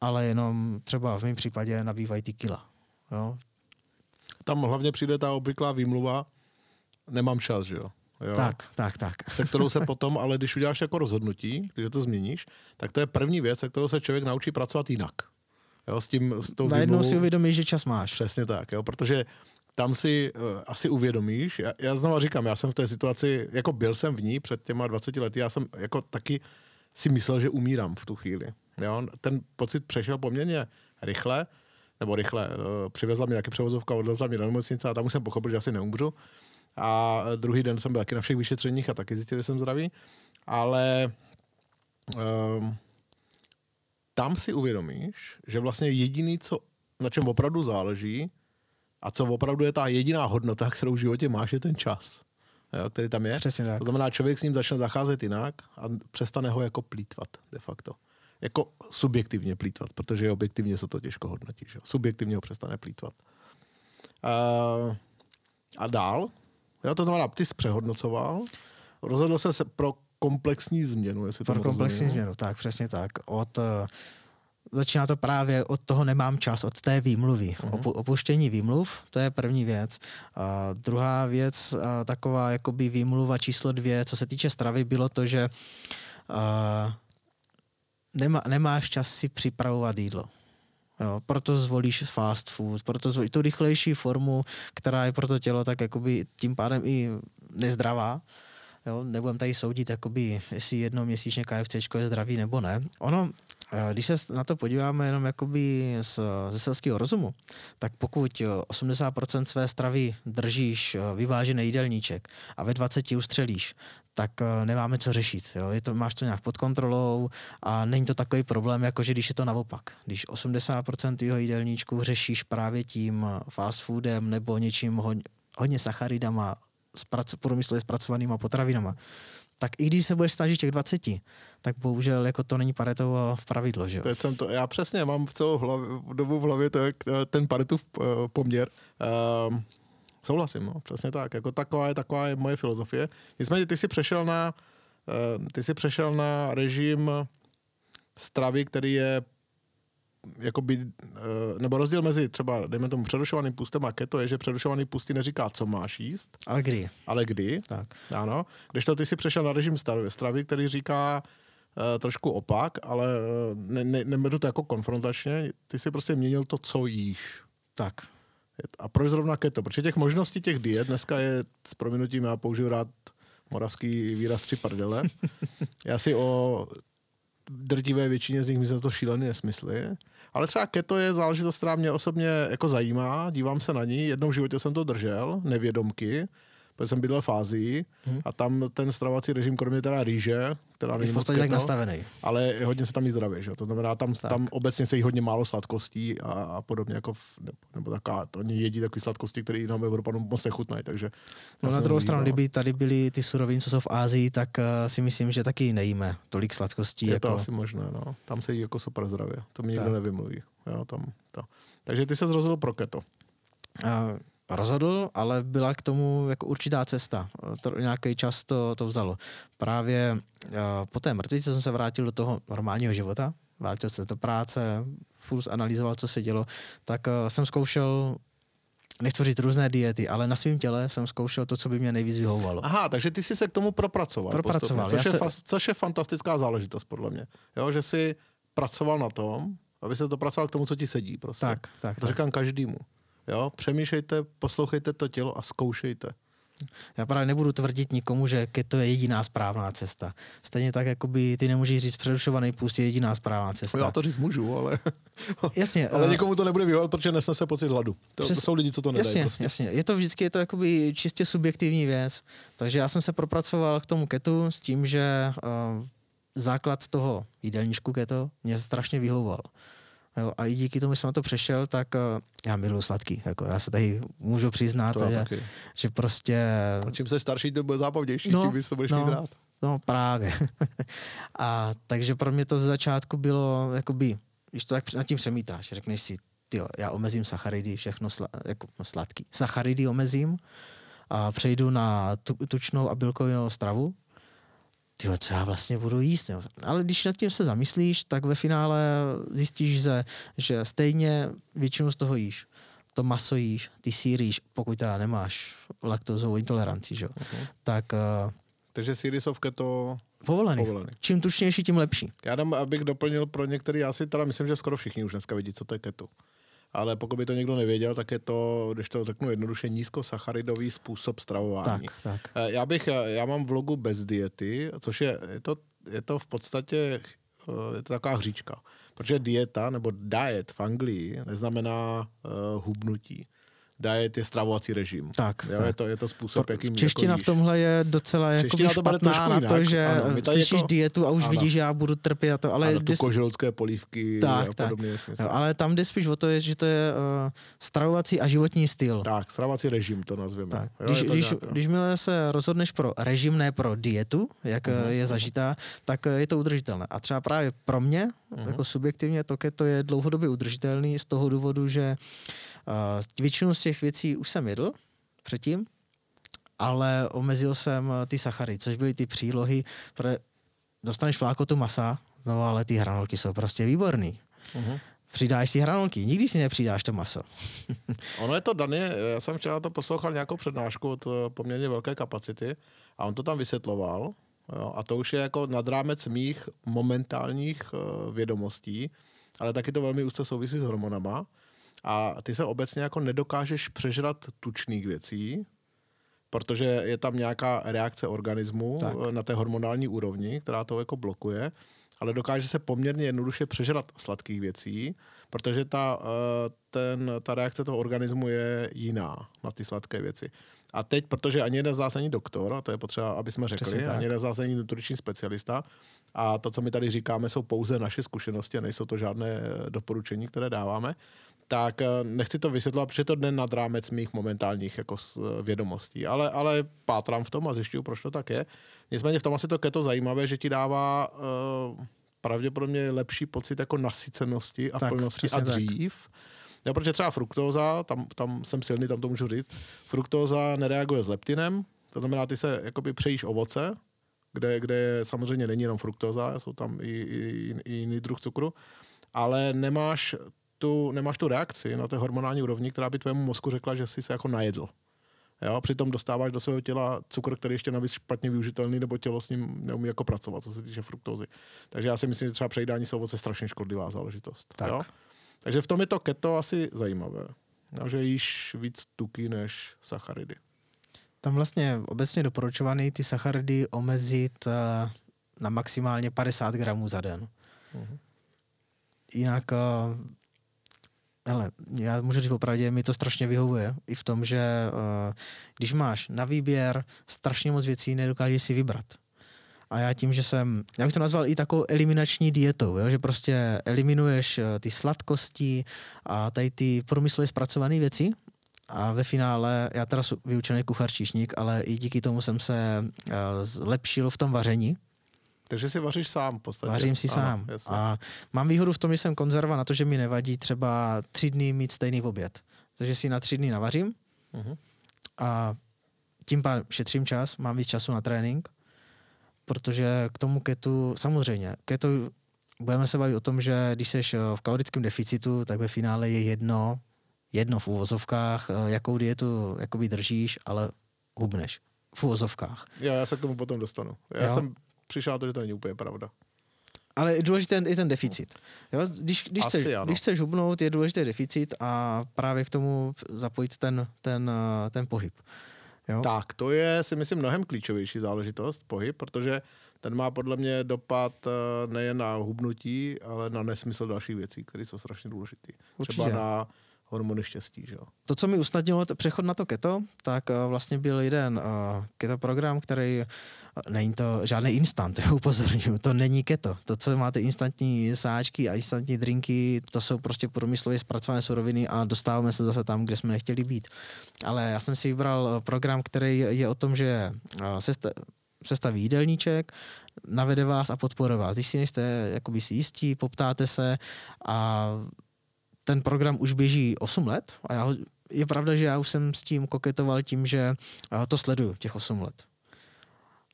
ale jenom třeba v mém případě nabývají ty kila. Jo? Tam hlavně přijde ta obvyklá výmluva, nemám čas, že jo? Jo? Tak. Se kterou se potom, ale když uděláš jako rozhodnutí, když to změníš, tak to je první věc, se kterou se člověk naučí pracovat jinak. Jo? S tou najednou si uvědomíš, že čas máš. Přesně tak, jo? Protože tam si asi uvědomíš, já znovu říkám, já jsem v té situaci, jako byl jsem v ní před těma 20 lety, já jsem jako taky si myslel, že umírám v tu chvíli. Jo? Ten pocit přešel poměrně rychle, přivezla mě taky převozovka, odvezla mě do nemocnice a tam už jsem pochopil, že asi neumřu. A druhý den jsem byl taky na všech vyšetřeních a taky zjistil, že jsem zdravý. Ale tam si uvědomíš, že vlastně jediný, na čem opravdu záleží a co opravdu je ta jediná hodnota, kterou v životě máš, je ten čas, jo, který tam je. Přesně tak. To znamená, člověk s ním začne zacházet jinak a přestane ho jako plýtvat de facto. Jako subjektivně plýtvat, protože objektivně se to těžko hodnotí. Že? Subjektivně ho přestane plýtvat. A dál, jo, to znamená, ty jsi přehodnocoval, rozhodl se pro komplexní změnu. Jestli pro komplexní změnu, tak, přesně tak. Začíná to právě od toho nemám čas, od té výmluvy. Opuštění výmluv, to je první věc. A druhá věc, taková jakoby výmluva číslo 2, co se týče stravy, bylo to, že nemáš čas si připravovat jídlo. Jo, proto zvolíš fast food, proto zvolíš tu rychlejší formu, která je pro to tělo tak jakoby tím pádem i nezdravá. Jo, nebudem tady soudit, jakoby, jestli jednoměsíčně KFCčko je zdravý nebo ne. Ono, když se na to podíváme jenom jakoby ze selského rozumu, tak pokud 80% své stravy držíš vyvážený jídelníček a ve 20 ustřelíš, tak nemáme co řešit. Jo? Máš to nějak pod kontrolou a není to takový problém, jakože když je to naopak. Když 80% jeho jídelníčku řešíš právě tím fast foodem nebo něčím hodně sacharidama, průmyslově zpracovanýma potravinama, tak i když se budeš snažit těch 20, tak bohužel jako to není Paretovo pravidlo, že jo? Teď jsem to, já přesně mám v celou dobu v hlavě ten Paretův poměr. Souhlasím, no, přesně tak. Jako taková je moje filozofie. Nicméně ty jsi přešel na režim stravy, který je jakoby, nebo rozdíl mezi třeba, dejme tomu, přerušovaným pustem a keto je, že přerušovaný pustý neříká, co máš jíst. Ale kdy. Tak. Ano. Kdežto ty si přešel na režim stravy, který říká trošku opak, ale neberu to jako konfrontačně. Ty si prostě měnil to, co jíš. Tak. A proč zrovna keto? Protože těch možností těch diet dneska je, s prominutím, já použiju rád moravský výraz 3 prdele. Já si o drtivé většině z nich myslím, že to šílený nesmysly. Ale třeba keto je záležitost, která mě osobně jako zajímá, dívám se na ní, jednou v životě jsem to držel, nevědomky, protože jsem bydlel v Ázii a tam ten stravovací režim, kromě teda rýže, která není moc keto, nastavený, ale hodně se tam jí zdravě, že? To znamená, tam obecně se jí hodně málo sladkostí a podobně, jako nebo taká, oni jedí takové sladkosti, které nám Evropanům moc nechutnají, takže... No na druhou stranu, kdyby tady byly ty suroviny, co jsou v Ázii, tak si myslím, že taky nejíme tolik sladkostí. Je jako... to asi možné, no. Tam se jí jako super zdravě, to mi nikdo nevymluví. Jo, tam. Takže ty se rozhodl pro keto. Rozhodl, ale byla k tomu jako určitá cesta. Nějaký čas to vzalo. Právě po té mrtvici jsem se vrátil do toho normálního života, vrátil se do práce, furt analyzoval, co se dělo, tak jsem zkoušel, nechci říct různé diety, ale na svém těle jsem zkoušel to, co by mě nejvíc vyhovovalo. Aha, takže ty jsi se k tomu propracoval. Což je fantastická záležitost, podle mě. Jo, že jsi pracoval na tom, aby se dopracoval k tomu, co ti sedí. Prostě. Tak. To říkám každému. Jo, přemýšlejte, poslouchejte to tělo a zkoušejte. Já právě nebudu tvrdit nikomu, že keto je jediná správná cesta. Stejně tak, jakoby ty nemůžeš říct přerušovaný půst je jediná správná cesta. Já to říct můžu, ale... Jasně. Ale někomu to nebude vyhovovat, protože nesnese pocit hladu. To jsou lidi, co to nedají. Jasně. Je to jakoby čistě subjektivní věc. Takže já jsem se propracoval k tomu ketu s tím, že základ toho jídelníčku keto mě strašně vyhovoval. Jo, a i díky tomu, že jsem na to přešel, tak já miluji sladký. Jako, já se tady můžu přiznat, že prostě... A čím se starší, to bude zábavnější, tím bys to budeš mít rád. No právě. A takže pro mě to ze začátku bylo, jakoby, když to tak nad tím přemítáš, řekneš si, tyjo, já omezím sacharidy, všechno sladký. Sacharidy omezím a přejdu na tučnou a bílkovinovou stravu. Tyjo, co já vlastně budu jíst. Jo. Ale když nad tím se zamyslíš, tak ve finále zjistíš, že stejně většinu z toho jíš. to maso jíš, ty sýr jíš, pokud teda nemáš laktózovou intoleranci, že jo. Uh-huh. Tak... Takže sýry jsou v keto... Povolený. Čím tučnější, tím lepší. Já dám, abych doplnil pro některý, já si teda myslím, že skoro všichni už dneska vidí, co to je keto. Ale pokud by to někdo nevěděl, tak je to, když to řeknu jednoduše, nízkosacharidový způsob stravování. Tak. Já mám vlogu bez diety, což je to v podstatě je to taková hříčka. Protože dieta nebo diet v Anglii neznamená hubnutí. Diet je stravovací režim. Tak. Je to způsob, jakým... Čeština v tomhle je docela jako špatná na to, že slyšíš jako dietu a už vidíš, že já budu trpět a to. Ale koželovské polívky a podobně. No, ale tam jde spíš o to, že to je stravovací a životní styl. Tak, stravovací režim to nazveme. Když milé se rozhodneš pro režim, ne pro dietu, jak je zažitá, tak je to udržitelné. A třeba právě pro mě, jako subjektivně, to je dlouhodobě udržitelný z toho důvodu, že většinu z těch věcí už jsem jedl předtím, ale omezil jsem ty sachary, což byly ty přílohy, protože dostaneš flákotu masa, no ale ty hranolky jsou prostě výborný. Uh-huh. Přidáš si hranolky, nikdy si nepřidáš to maso. Ono je to dané, já jsem včera to poslouchal nějakou přednášku od poměrně velké kapacity a on to tam vysvětloval, jo, a to už je jako nad rámec mých momentálních vědomostí, ale taky to velmi úzce souvisí s hormonama. A ty se obecně jako nedokážeš přežrat tučných věcí, protože je tam nějaká reakce organismu na té hormonální úrovni, která to jako blokuje, ale dokáže se poměrně jednoduše přežrat sladkých věcí, protože ta reakce toho organismu je jiná na ty sladké věci. A teď, protože ani jeden z nás není doktor, a to je potřeba, aby jsme řekli, ani jeden z nás není nutriční specialista, a to, co my tady říkáme, jsou pouze naše zkušenosti a nejsou to žádné doporučení, které dáváme, tak nechci to vysvětlovat, protože to jde nad rámec mých momentálních jako vědomostí. Ale pátrám v tom a zjišťuju, proč to tak je. Nicméně v tom asi to keto zajímavé, že ti dává pravděpodobně lepší pocit jako nasycenosti a plnosti a dřív. Jo, protože třeba fruktóza, tam jsem silný, tam to můžu říct, fruktóza nereaguje s leptinem, to znamená, ty se jakoby přejíš ovoce, kde samozřejmě není jenom fruktóza, jsou tam i jiný druh cukru, ale nemáš tu reakci na té hormonální úrovni, která by tvému mozku řekla, že jsi se jako najedl. Jo? Přitom dostáváš do svého těla cukr, který ještě navíc špatně využitelný, nebo tělo s ním neumí jako pracovat, co se týče fruktózy. Takže já si myslím, že třeba přejídání se ovoce je strašně škodlivá záležitost. Tak. Jo? Takže v tom je to keto asi zajímavé, že jíš víc tuky než sacharidy. Tam vlastně obecně doporučovaný ty sacharidy omezit na maximálně 50 gramů za den. Uh-huh. Jinak... Hele, já můžu říct opravdě, mi to strašně vyhovuje i v tom, že když máš na výběr strašně moc věcí, nedokážeš si vybrat. A já tím, že já bych to nazval i takovou eliminační dietou, jo? Že prostě eliminuješ ty sladkosti a tady ty průmyslově zpracované věci a ve finále, já teda jsem vyučený kuchař číšník, ale i díky tomu jsem se zlepšil v tom vaření. Takže si vaříš sám v podstatě. Vařím si sám. Jasně. A mám výhodu v tom, že jsem konzerva na to, že mi nevadí třeba 3 dny mít stejný oběd. Takže si na 3 dny navařím a tím pádem šetřím čas, mám víc času na trénink, protože k tomu ketu, samozřejmě, keto, budeme se bavit o tom, že když seš v kalorickém deficitu, tak ve finále je jedno v uvozovkách, jakou dietu jakoby držíš, ale hubneš. V uvozovkách. Jo, já se k tomu potom dostanu. Přišel na to, že to není úplně pravda. Ale je důležitý i ten deficit. Jo? Když chceš hubnout, je důležitý deficit a právě k tomu zapojit ten pohyb. Jo? Tak, to je si myslím mnohem klíčovější záležitost, pohyb, protože ten má podle mě dopad nejen na hubnutí, ale na nesmysl dalších věcí, které jsou strašně důležité. Třeba na hormony štěstí. Že? To, co mi usnadnilo přechod na to keto, tak vlastně byl jeden keto program, který není to žádný instant, upozorňuji, to není keto. To, co máte instantní sáčky a instantní drinky, to jsou prostě průmyslově zpracované suroviny a dostáváme se zase tam, kde jsme nechtěli být. Ale já jsem si vybral program, který je o tom, že sestaví jídelníček, navede vás a podporuje vás. Když si nejste jakoby si jistí, poptáte se a ten program už běží 8 let a je pravda, že já už jsem s tím koketoval tím, že to sleduju těch 8 let.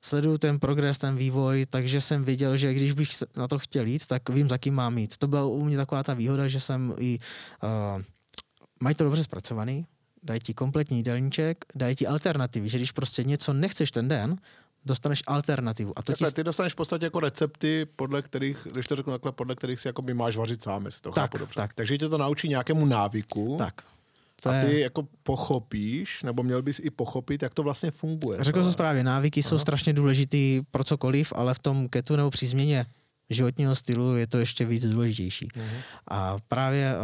Sleduju ten progres, ten vývoj, takže jsem viděl, že když bych na to chtěl jít, tak vím, za kým mám jít. To byla u mě taková ta výhoda, že jsem i mají to dobře zpracovaný, dají ti kompletní jídelníček, dají ti alternativy, že když prostě něco nechceš ten den, dostaneš alternativu. A to ty dostaneš v podstatě jako recepty, podle kterých, když to řeknu takhle, podle kterých si jako by máš vařit sám, jestli to chápu dobře. Tak. Takže tě to naučí nějakému návyku. Tak. A ty jako pochopíš, nebo měl bys i pochopit, jak to vlastně funguje. Řekl jsem správně, návyky jsou strašně důležitý pro cokoliv, ale v tom ketu nebo při změně životního stylu je to ještě víc důležitější. A právě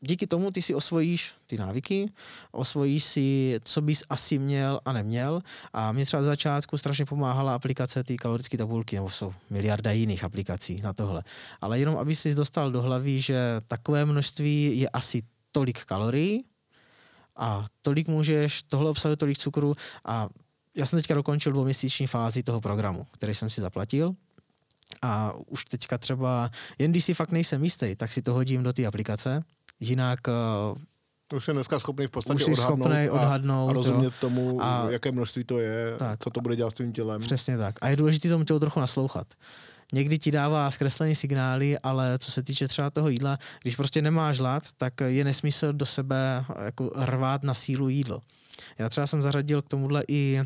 díky tomu ty si osvojíš ty návyky, osvojíš si, co bys asi měl a neměl. A mě třeba z začátku strašně pomáhala aplikace ty kalorické tabulky, nebo jsou miliarda jiných aplikací na tohle. Ale jenom, aby jsi dostal do hlavy, že takové množství je asi tolik kalorií a tolik můžeš, tohle obsahuje tolik cukru. A já jsem teďka dokončil 2měsíční fázi toho programu, který jsem si zaplatil. A už teďka třeba, jen když si fakt nejsem jistý, tak si to hodím do té aplikace, jinak... Už je dneska schopný v podstatě odhadnout a rozumět tomu, jaké množství to je, tak, co to bude dělat s tvým tělem. Přesně tak. A je důležité tomu tělu trochu naslouchat. Někdy ti dává zkreslené signály, ale co se týče třeba toho jídla, když prostě nemáš hlad, tak je nesmysl do sebe jako rvát na sílu jídlo. Já třeba jsem zařadil k tomuhle i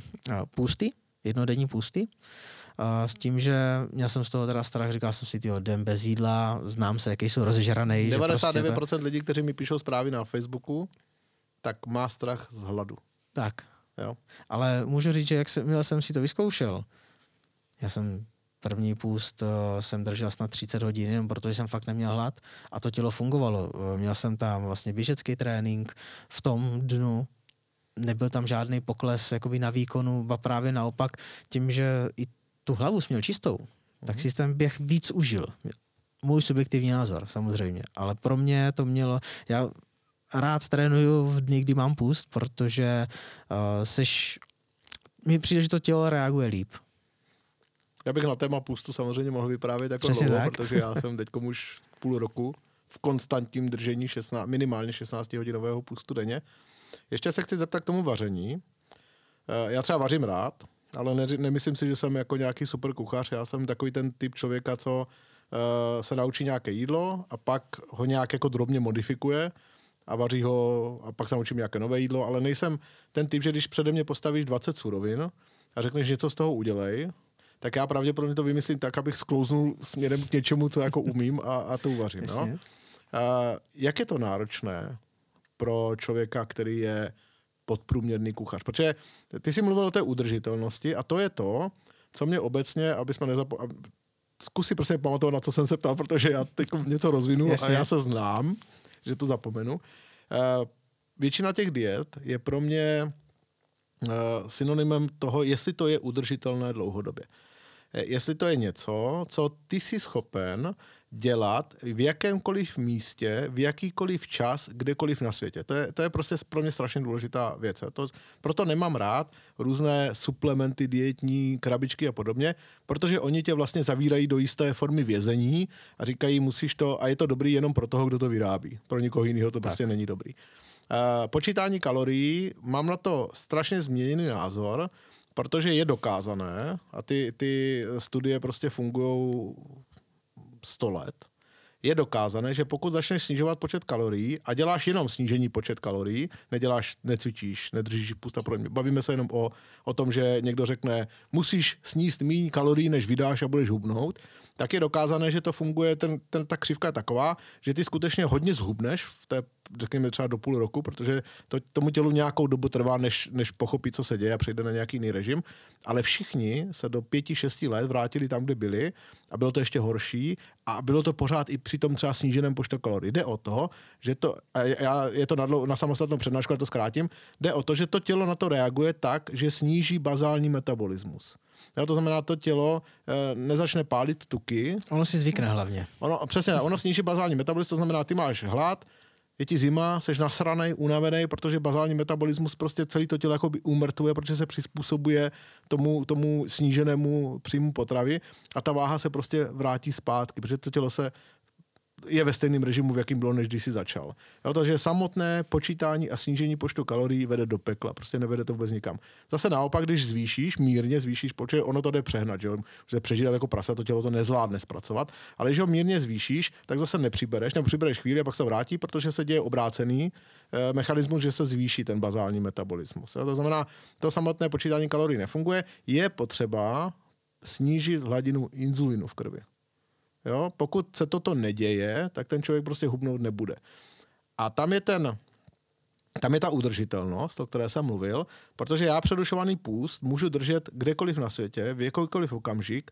půsty, jednodenní půsty, s tím, že měl jsem z toho teda strach, říkal jsem si, tyjo, den bez jídla, znám se, jaký jsou rozžranej. 99% prostě lidí, kteří mi píšou zprávy na Facebooku, tak má strach z hladu. Tak. Jo. Ale můžu říct, že jak jsem si to vyzkoušel, já jsem první půst jsem držel snad 30 hodin, jenom protože jsem fakt neměl hlad a to tělo fungovalo. Měl jsem tam vlastně běžecký trénink v tom dnu, nebyl tam žádný pokles jakoby na výkonu, ba právě naopak, tím, že i tu hlavu směl čistou, tak si ten běh víc užil. Můj subjektivní názor, samozřejmě, ale pro mě to mělo... Já rád trénuju v dny, kdy mám půst, protože mi přijde, že to tělo reaguje líp. Já bych na téma půstu samozřejmě mohl vyprávět jako přesně dlouho, tak. Protože já jsem teďkom už půl roku v konstantním držení minimálně 16-hodinového půstu denně. Ještě se chci zeptat k tomu vaření. Já třeba vařím rád, ale nemyslím si, že jsem jako nějaký super kuchař. Já jsem takový ten typ člověka, co se naučí nějaké jídlo a pak ho nějak jako drobně modifikuje a vaří ho a pak se naučím nějaké nové jídlo, ale nejsem ten typ, že když přede mě postavíš 20 surovin a řekneš, že něco z toho udělej, tak já pravděpodobně to vymyslím tak, abych sklouznul směrem k něčemu, co jako umím a to uvařím. No? Jak je to náročné pro člověka, který je podprůměrný kuchař? Protože ty jsi mluvil o té udržitelnosti a to je to, co mě obecně, aby jsme zkusí prostě pamatovat, na co jsem se ptal, protože já teď něco rozvinu a já se znám, že to zapomenu. Většina těch diet je pro mě synonymem toho, jestli to je udržitelné dlouhodobě. Jestli to je něco, co ty jsi schopen dělat v jakémkoliv místě, v jakýkoliv čas, kdekoliv na světě. To je prostě pro mě strašně důležitá věc. Proto nemám rád různé suplementy, dietní, krabičky a podobně, protože oni tě vlastně zavírají do jisté formy vězení a říkají, musíš to, a je to dobrý jenom pro toho, kdo to vyrábí. Pro nikoho jiného to prostě není dobrý. Počítání kalorií, mám na to strašně změněný názor, protože je dokázané a ty studie prostě fungují 100 let, je dokázané, že pokud začneš snižovat počet kalorií a děláš jenom snížení počet kalorií, necvičíš, nedržíš pusta pro mě. Bavíme se jenom o tom, že někdo řekne, musíš sníst míň kalorií, než vydáš a budeš hubnout, tak je dokázané, že to funguje, ta křivka je taková, že ty skutečně hodně zhubneš, řekněme třeba do půl roku, protože tomu tělu nějakou dobu trvá, než pochopí, co se děje a přejde na nějaký jiný režim, ale všichni se do 5-6 let vrátili tam, kde byli a bylo to ještě horší a bylo to pořád i při tom třeba sníženém počtu kalorií. Jde o to, že je to na samostatnou přednášku, já to zkrátím, jde o to, že to tělo na to reaguje tak, že sníží bazální metabolismus. Jo, to znamená, to tělo nezačne pálit tuky. Ono si zvykne hlavně. Ono sníží bazální metabolismus, to znamená, ty máš hlad, je ti zima, seš nasranej, unavenej, protože bazální metabolismus prostě celý to tělo jakoby umrtvuje, protože se přizpůsobuje tomu sníženému příjmu potravy a ta váha se prostě vrátí zpátky, protože to tělo se je ve stejném režimu, v jakým bylo, než když si začal. Jo, takže samotné počítání a snížení počtu kalorií vede do pekla, prostě nevede to vůbec nikam. Zase naopak, když zvýšíš, mírně zvýšíš počet, ono to jde přehnat, že se přežírat jako prase, to tělo to nezvládne zpracovat, ale když ho mírně zvýšíš, tak zase nepřibereš, nebo přibereš chvíli a pak se vrátí, protože se děje obrácený mechanismus, že se zvýší ten bazální metabolismus. Jo, to znamená, to samotné počítání kalorií nefunguje, je potřeba snížit hladinu inzulinu v krvi. Jo? Pokud se toto neděje, tak ten člověk prostě hubnout nebude. A tam je ta udržitelnost, o které jsem mluvil, protože já předušovaný půst můžu držet kdekoliv na světě, v jakýkoliv okamžik,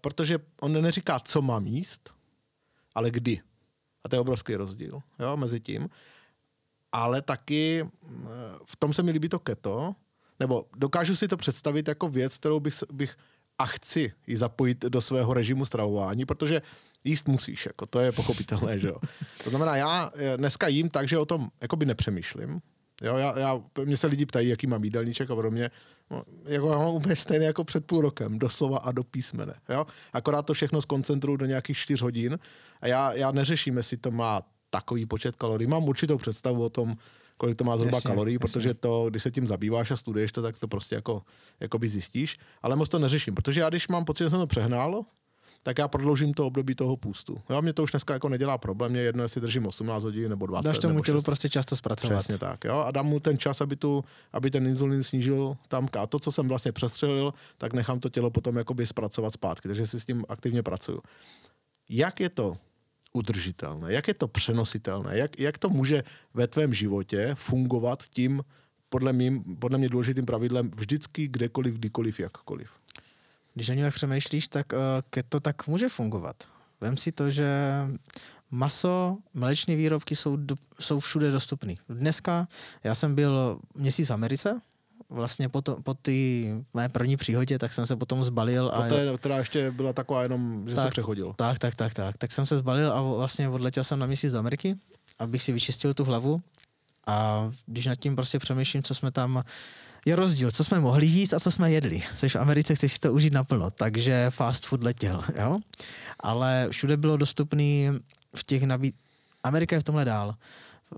protože on neříká, co mám jíst, ale kdy. A to je obrovský rozdíl, jo, mezi tím. Ale taky v tom se mi líbí to keto, nebo dokážu si to představit jako věc, kterou bych a chci ji zapojit do svého režimu stravování, protože jíst musíš, jako to je pochopitelné, že jo. To znamená, já dneska jím tak, že o tom jakoby nepřemýšlím. Jo, mě se lidi ptají, jaký mám jídelníček a podobně. No, jako já mám úplně stejný jako před půl rokem, doslova a do písmene. Jo? Akorát to všechno zkoncentruju do nějakých 4 hodin a já neřeším, jestli to má takový počet kalorií. Mám určitou představu o tom, kolik to má zhruba kalorií, protože to, když se tím zabýváš a studuješ to, tak to prostě jako by zjistíš, ale moc to neřeším, protože já když mám pocit, že jsem to přehnal, tak já prodloužím to období toho půstu. Jo, mě to už dneska jako nedělá problém, mě jedno, jestli držím 18 hodin nebo 20. Dáš tomu tělu prostě často zpracovat. Přesně tak, jo, a dám mu ten čas, aby ten inzulin snížil tam, a to, co jsem vlastně přestřelil, tak nechám to tělo potom jakoby zpracovat zpátky, takže si s tím aktivně pracuju. Jak je to udržitelné, jak je to přenositelné, jak to může ve tvém životě fungovat tím podle mě důležitým pravidlem vždycky, kdekoliv, kdykoliv, jakkoliv. Když na něj přemýšlíš, tak keto tak může fungovat. Vem si to, že maso, mléčné výrobky jsou všude dostupné. Dneska já jsem byl měsíc v Americe, vlastně po té mé první příhodě, tak jsem se potom zbalil. Poté, která ještě byla taková jenom, že se přechodil. Tak. Tak jsem se zbalil a vlastně odletěl jsem na měsíc do Ameriky, abych si vyčistil tu hlavu. A když nad tím prostě přemýšlím, co jsme tam... Je rozdíl, co jsme mohli jíst a co jsme jedli. Jseš v Americe, chceš si to užít naplno, takže fast food letěl, jo? Ale všude bylo dostupný v těch Amerika je v tomhle dál.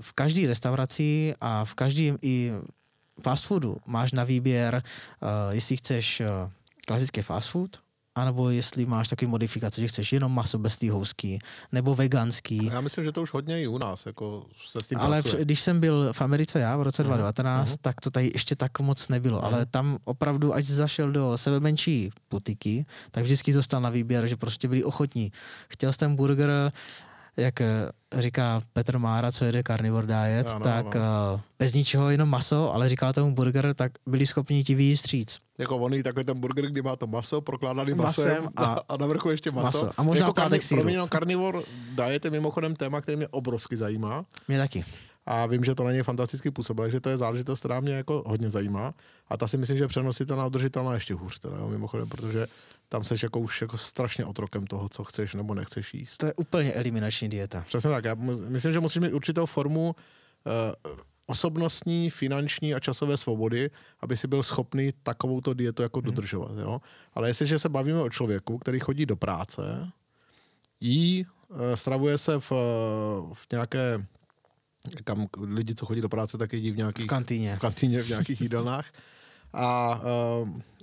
V každé restauraci a v každém i... fast foodu. Máš na výběr, jestli chceš klasický fast food, anebo jestli máš takový modifikace, že chceš jenom maso bez té housky, nebo veganský. Já myslím, že to už hodně i u nás, jako se s tím ale pracuje. Když jsem byl v Americe já v roce 2019, tak to tady ještě tak moc nebylo, ale tam opravdu, až zašel do sebe menší butiky, tak vždycky dostal na výběr, že prostě byli ochotní. Chtěl jsem burger, jak říká Petr Mára, co jede carnivore diet, ano, tak ano. Bez ničeho, jenom maso, ale říká tomu burger, tak byli schopni ti vyjít vstříc. Jako oný takový ten burger, kdy má to maso, prokládaný masem a na vrchu ještě maso. A možná plátek síru. Pro mě carnivore diet je mimochodem téma, který mě obrovsky zajímá. Mě taky. A vím, že to na něj fantasticky působí, že to je záležitost, která mě jako hodně zajímá. A ta si myslím, že přenositelná, udržitelná ještě hůř, teda, jo, mimochodem, protože tam seš jako už jako strašně otrokem toho, co chceš nebo nechceš jíst. To je úplně eliminační dieta. Přesně tak. Já myslím, že musíš mít určitou formu osobnostní, finanční a časové svobody, aby si byl schopný takovouto dietu jako dodržovat. Jo? Ale jestliže se bavíme o člověku, který chodí do práce, jí, stravuje se v nějaké... Kam lidi, co chodí do práce, tak jedí v kantýně, v nějakých jídelnách.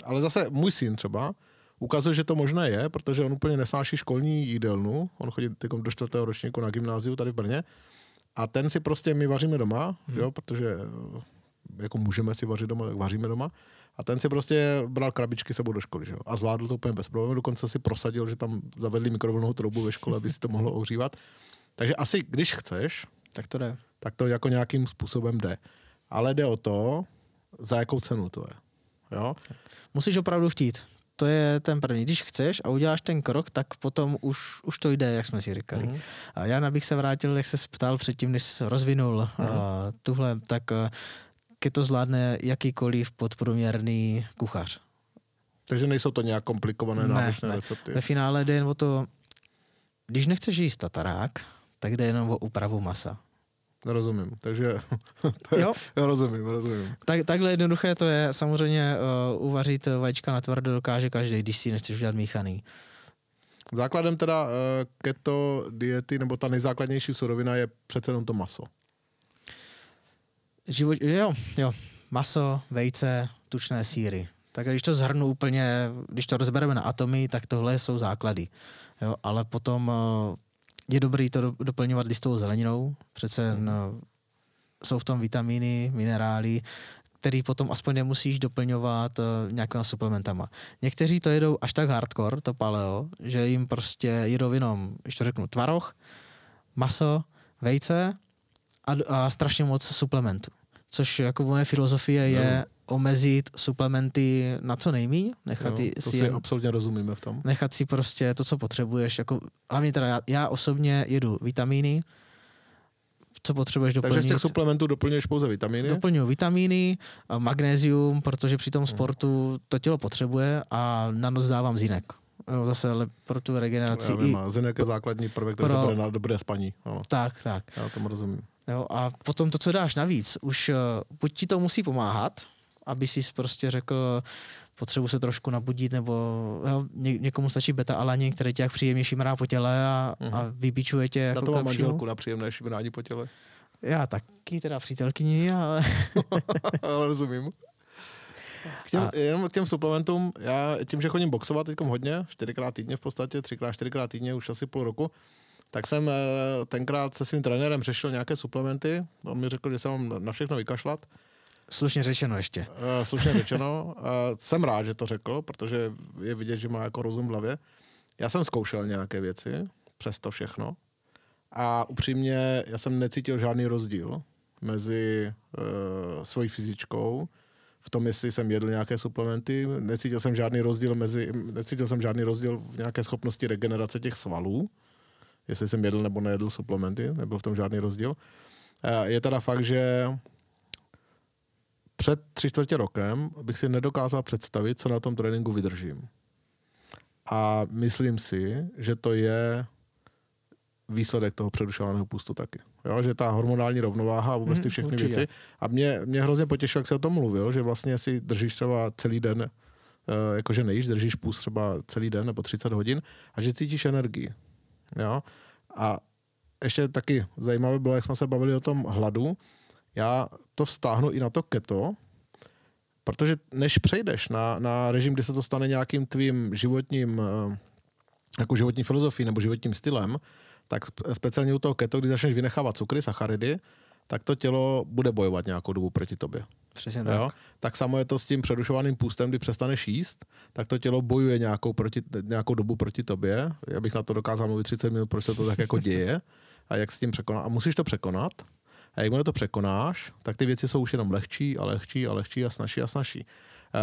Ale zase můj syn třeba ukazuje, že to možné je, protože on úplně nesnáší školní jídelnu. On chodí do 4. ročníku na gymnáziu tady v Brně. A ten si prostě, my vaříme doma, jo, protože jako můžeme si vařit doma, tak vaříme doma. A ten si prostě bral krabičky sebou do školy, že jo? A zvládl to úplně bez problémů. Dokonce si prosadil, že tam zavedli mikrovlnnou troubu ve škole, aby si to mohlo ohřívat. Takže asi, když chceš, tak to jde. Tak to jako nějakým způsobem jde. Ale jde o to, za jakou cenu to je. Jo? Musíš opravdu chtít. To je ten první. Když chceš a uděláš ten krok, tak potom už to jde, jak jsme si říkali. A já abych se vrátil, jak se ptal předtím, než jsi rozvinul tuhle, tak keto zvládne jakýkoliv podprůměrný kuchař. Takže nejsou to nějak komplikované náročné recepty. Ve finále jde jen o to, když nechceš jíst tatarák, tak jde jenom o úpravu masa. Rozumím, takže to je, jo? Rozumím. Takhle jednoduché to je, samozřejmě uvařit vajíčka na tvrdo dokáže každý, když si nechceš udělat míchaný. Základem teda keto diety, nebo ta nejzákladnější surovina je přece jenom to maso. Jo. Maso, vejce, tučné sýry. Tak když to zhrnu úplně, když to rozbereme na atomy, tak tohle jsou základy. Jo, ale potom je dobré to doplňovat listovou zeleninou. Přece jsou v tom vitamíny, minerály, který potom aspoň nemusíš doplňovat nějakýma suplementama. Někteří to jedou až tak hardcore, to paleo, že jim prostě jedou jenom, když to řeknu, tvaroh, maso, vejce a strašně moc suplementů. Což jako moje filozofie je omezit suplementy na co nejmíň, nechat si absolutně rozumíme v tom. Nechat si prostě to, co potřebuješ. Jako, hlavně teda já osobně jedu vitamíny, co potřebuješ doplnit. Takže z těch suplementů doplňuješ pouze vitamíny? Doplňuji vitamíny, magnézium, protože při tom sportu to tělo potřebuje a na noc dávám zinek. Zase pro tu regeneraci. Já vím, zinek je základní prvek, který se bude na dobré spaní. No. Tak. Já tomu rozumím. Jo, a potom to, co dáš navíc, už buď ti to musí pomáhat, aby si prostě řekl, potřebuji se trošku nabudit, nebo jo, někomu stačí beta-alanin, který tě jak příjemně šimrá po těle a vybičuje tě. Jako na to mám manželku na příjemné šimrání po těle. Já taky, teda přítelkyni, ale... Rozumím. Jenom k těm suplementům, já tím, že chodím boxovat teďkom hodně, 4x týdně v podstatě, 4x týdně už asi půl roku, tak jsem tenkrát se svým trenérem řešil nějaké suplementy. On mi řekl, že se mám na všechno vykašlat. Slušně řečeno ještě. Slušně řečeno. Jsem rád, že to řekl, protože je vidět, že má jako rozum v hlavě. Já jsem zkoušel nějaké věci, přes to všechno. A upřímně, já jsem necítil žádný rozdíl mezi svojí fyzičkou, v tom, jestli jsem jedl nějaké suplementy, necítil jsem žádný rozdíl v nějaké schopnosti regenerace těch svalů, jestli jsem jedl nebo nejedl suplementy, nebyl v tom žádný rozdíl. Je teda fakt, že před 3/4 roku bych si nedokázal představit, co na tom tréninku vydržím. A myslím si, že to je výsledek toho předušovaného pustu taky. Jo, že ta hormonální rovnováha a vůbec ty všechny věci. A mě hrozně potěšilo, jak se o tom mluvil, že vlastně si držíš třeba celý den, jakože nejíš, držíš půst třeba celý den nebo 30 hodin a že cítíš energii. Jo? A ještě taky zajímavé bylo, jak jsme se bavili o tom hladu. Já to vztáhnu i na to keto, protože než přejdeš na režim, kdy se to stane nějakým tvým životním, jako životní filozofií nebo životním stylem, tak speciálně u toho keto, když začneš vynechávat cukry, sacharidy, tak to tělo bude bojovat nějakou dobu proti tobě. Přesně tak. Jo? Tak samo je to s tím předušovaným půstem, kdy přestaneš jíst, tak to tělo bojuje nějakou dobu proti tobě. Já bych na to dokázal mluvit 30 minut, proč se to tak jako děje a jak s tím překonat. A musíš to překonat. A jakmile to překonáš, tak ty věci jsou už jenom lehčí a snažší a snažší.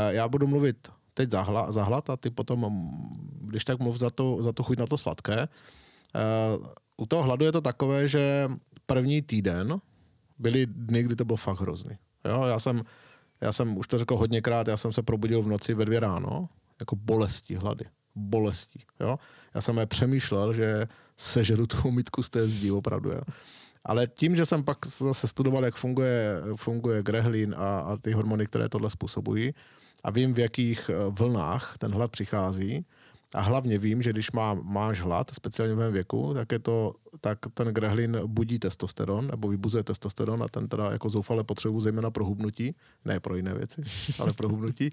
Já budu mluvit teď za hlad a ty potom, když tak mluv za to chuť na to sladké. U toho hladu je to takové, že první týden byly dny, kdy to bylo fakt hrozný. Jo, já jsem už to řekl hodněkrát, já jsem se probudil v noci ve 2 ráno, jako bolestí hlady. Jo? Já jsem přemýšlel, že sežeru tu umytku z té zdi, opravdu. Jo? Ale tím, že jsem pak zase studoval, jak funguje grelin a ty hormony, které tohle způsobují, a vím, v jakých vlnách ten hlad přichází, a hlavně vím, že když máš hlad, speciálně v mém věku, tak ten grelin budí testosteron, nebo vybuzuje testosteron a ten teda jako zoufale potřebu zejména pro hubnutí, ne pro jiné věci, ale pro hubnutí,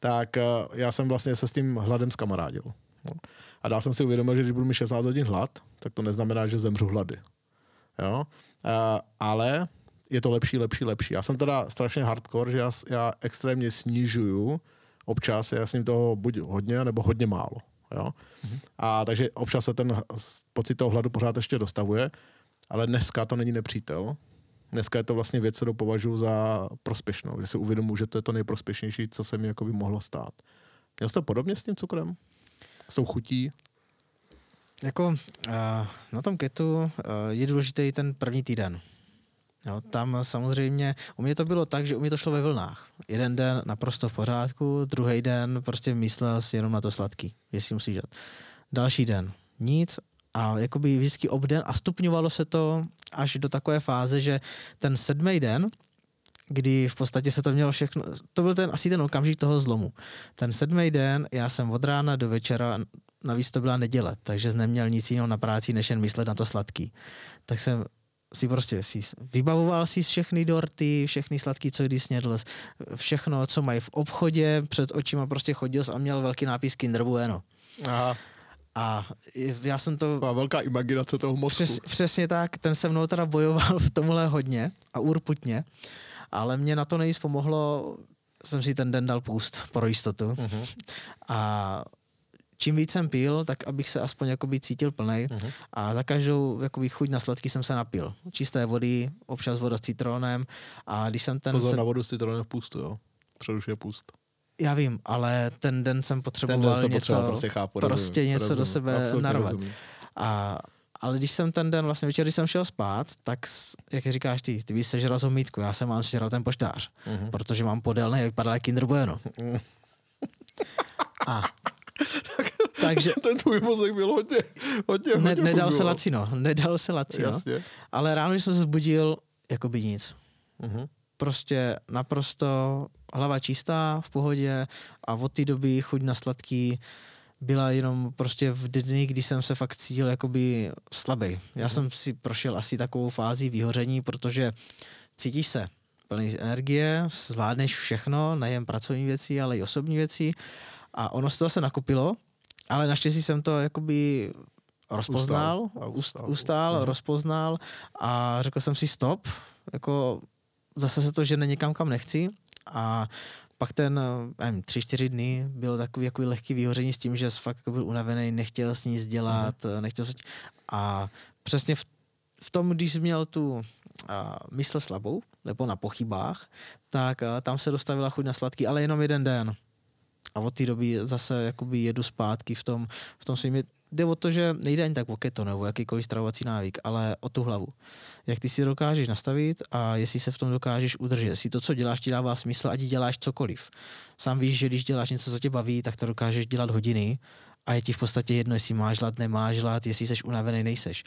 tak já jsem vlastně se s tím hladem zkamarádil. A dál jsem si uvědomil, že když budu mít 16 hodin hlad, tak to neznamená, že zemřu hlady. Jo? Ale je to lepší. Já jsem teda strašně hardcore, že já extrémně snižuju občas, já sním toho buď hodně, nebo hodně málo. Jo? A takže občas se ten pocit toho hladu pořád ještě dostavuje, ale dneska to není nepřítel. Dneska je to vlastně věc, kterou považuji za prospěšnou, že si uvědomuji, že to je to nejprospěšnější, co se mi jako by mohlo stát. Měl jsi to podobně s tím cukrem? S tou chutí? Jako na tom ketu je důležitý ten první týden. Jo, tam samozřejmě, u mě to bylo tak, že u mě to šlo ve vlnách. Jeden den naprosto v pořádku, druhý den prostě myslel si jenom na to sladký, jestli musíš dát. Další den nic a jakoby vždycky obden a stupňovalo se to až do takové fáze, že ten 7. den kdy v podstatě se to mělo všechno, to byl ten, asi ten okamžik toho zlomu. Ten 7. den, já jsem od rána do večera, navíc to byla neděle, takže jsem neměl nic jiného na práci, než jen myslet na to sladký. Tak jsem si prostě vybavoval si všechny dorty, všechny sladký, co kdy snědl, všechno, co mají v obchodě, před očima prostě chodil a měl velký nápis Kinder Bueno. Aha. A já jsem to... Má velká imaginace toho mozku. Přesně tak, ten se mnou teda bojoval v tomhle hodně a urputně, ale mě na to nejvíc pomohlo, jsem si ten den dal půst pro jistotu. Uh-huh. A čím víc jsem pil, tak abych se aspoň jakoby cítil plnej. Uh-huh. A za každou jakoby chuť na sladký jsem se napil. Čisté vody, občas voda s citronem. A když jsem ten... Pozor na vodu s citronem v půstu, jo. Přerušuje půst. Já vím, ale ten den jsem potřeboval něco do sebe narvat. Ale když jsem ten den, vlastně večer, když jsem šel spát, tak, jak říkáš ty víš, sežral jsem mítku, já jsem sežral ten poštář, uh-huh. protože mám podélný, jak vypadá Kinder Bueno. Takže ten tvůj mozek byl hodně Nedal se lacino. Jasně. Ale ráno, když jsem se zbudil, jako by nic. Uh-huh. Prostě naprosto hlava čistá, v pohodě a od té doby chuť na sladký byla jenom prostě v dny, kdy jsem se fakt cítil jakoby slabý. Já jsem si prošel asi takovou fázi vyhoření, protože cítíš se plný energie, zvládneš všechno, nejen pracovní věci, ale i osobní věci a ono se to zase nakupilo, ale naštěstí jsem to jakoby ustál, rozpoznal a řekl jsem si stop, jako zase se to žene někam, kam nechci. A pak ten, 3-4 dny bylo takový jako lehký vyhoření s tím, že fakt jako byl unavený, nechtěl s ní dělat, a přesně v tom, když měl tu mysl slabou, nebo na pochybách, tak tam se dostavila chuť na sladký, ale jenom jeden den. A od té doby zase jakoby jedu zpátky v tom svým. Jde o to, že nejde ani tak o keto nebo jakýkoliv stravovací návyk, ale o tu hlavu. Jak ty si dokážeš nastavit a jestli se v tom dokážeš udržet. Jestli to, co děláš, ti dává smysl, ať děláš cokoliv. Sám víš, že když děláš něco, co tě baví, tak to dokážeš dělat hodiny a je ti v podstatě jedno, jestli máš žlát, nemáš žlát, jestli jsi unavený, nejseš.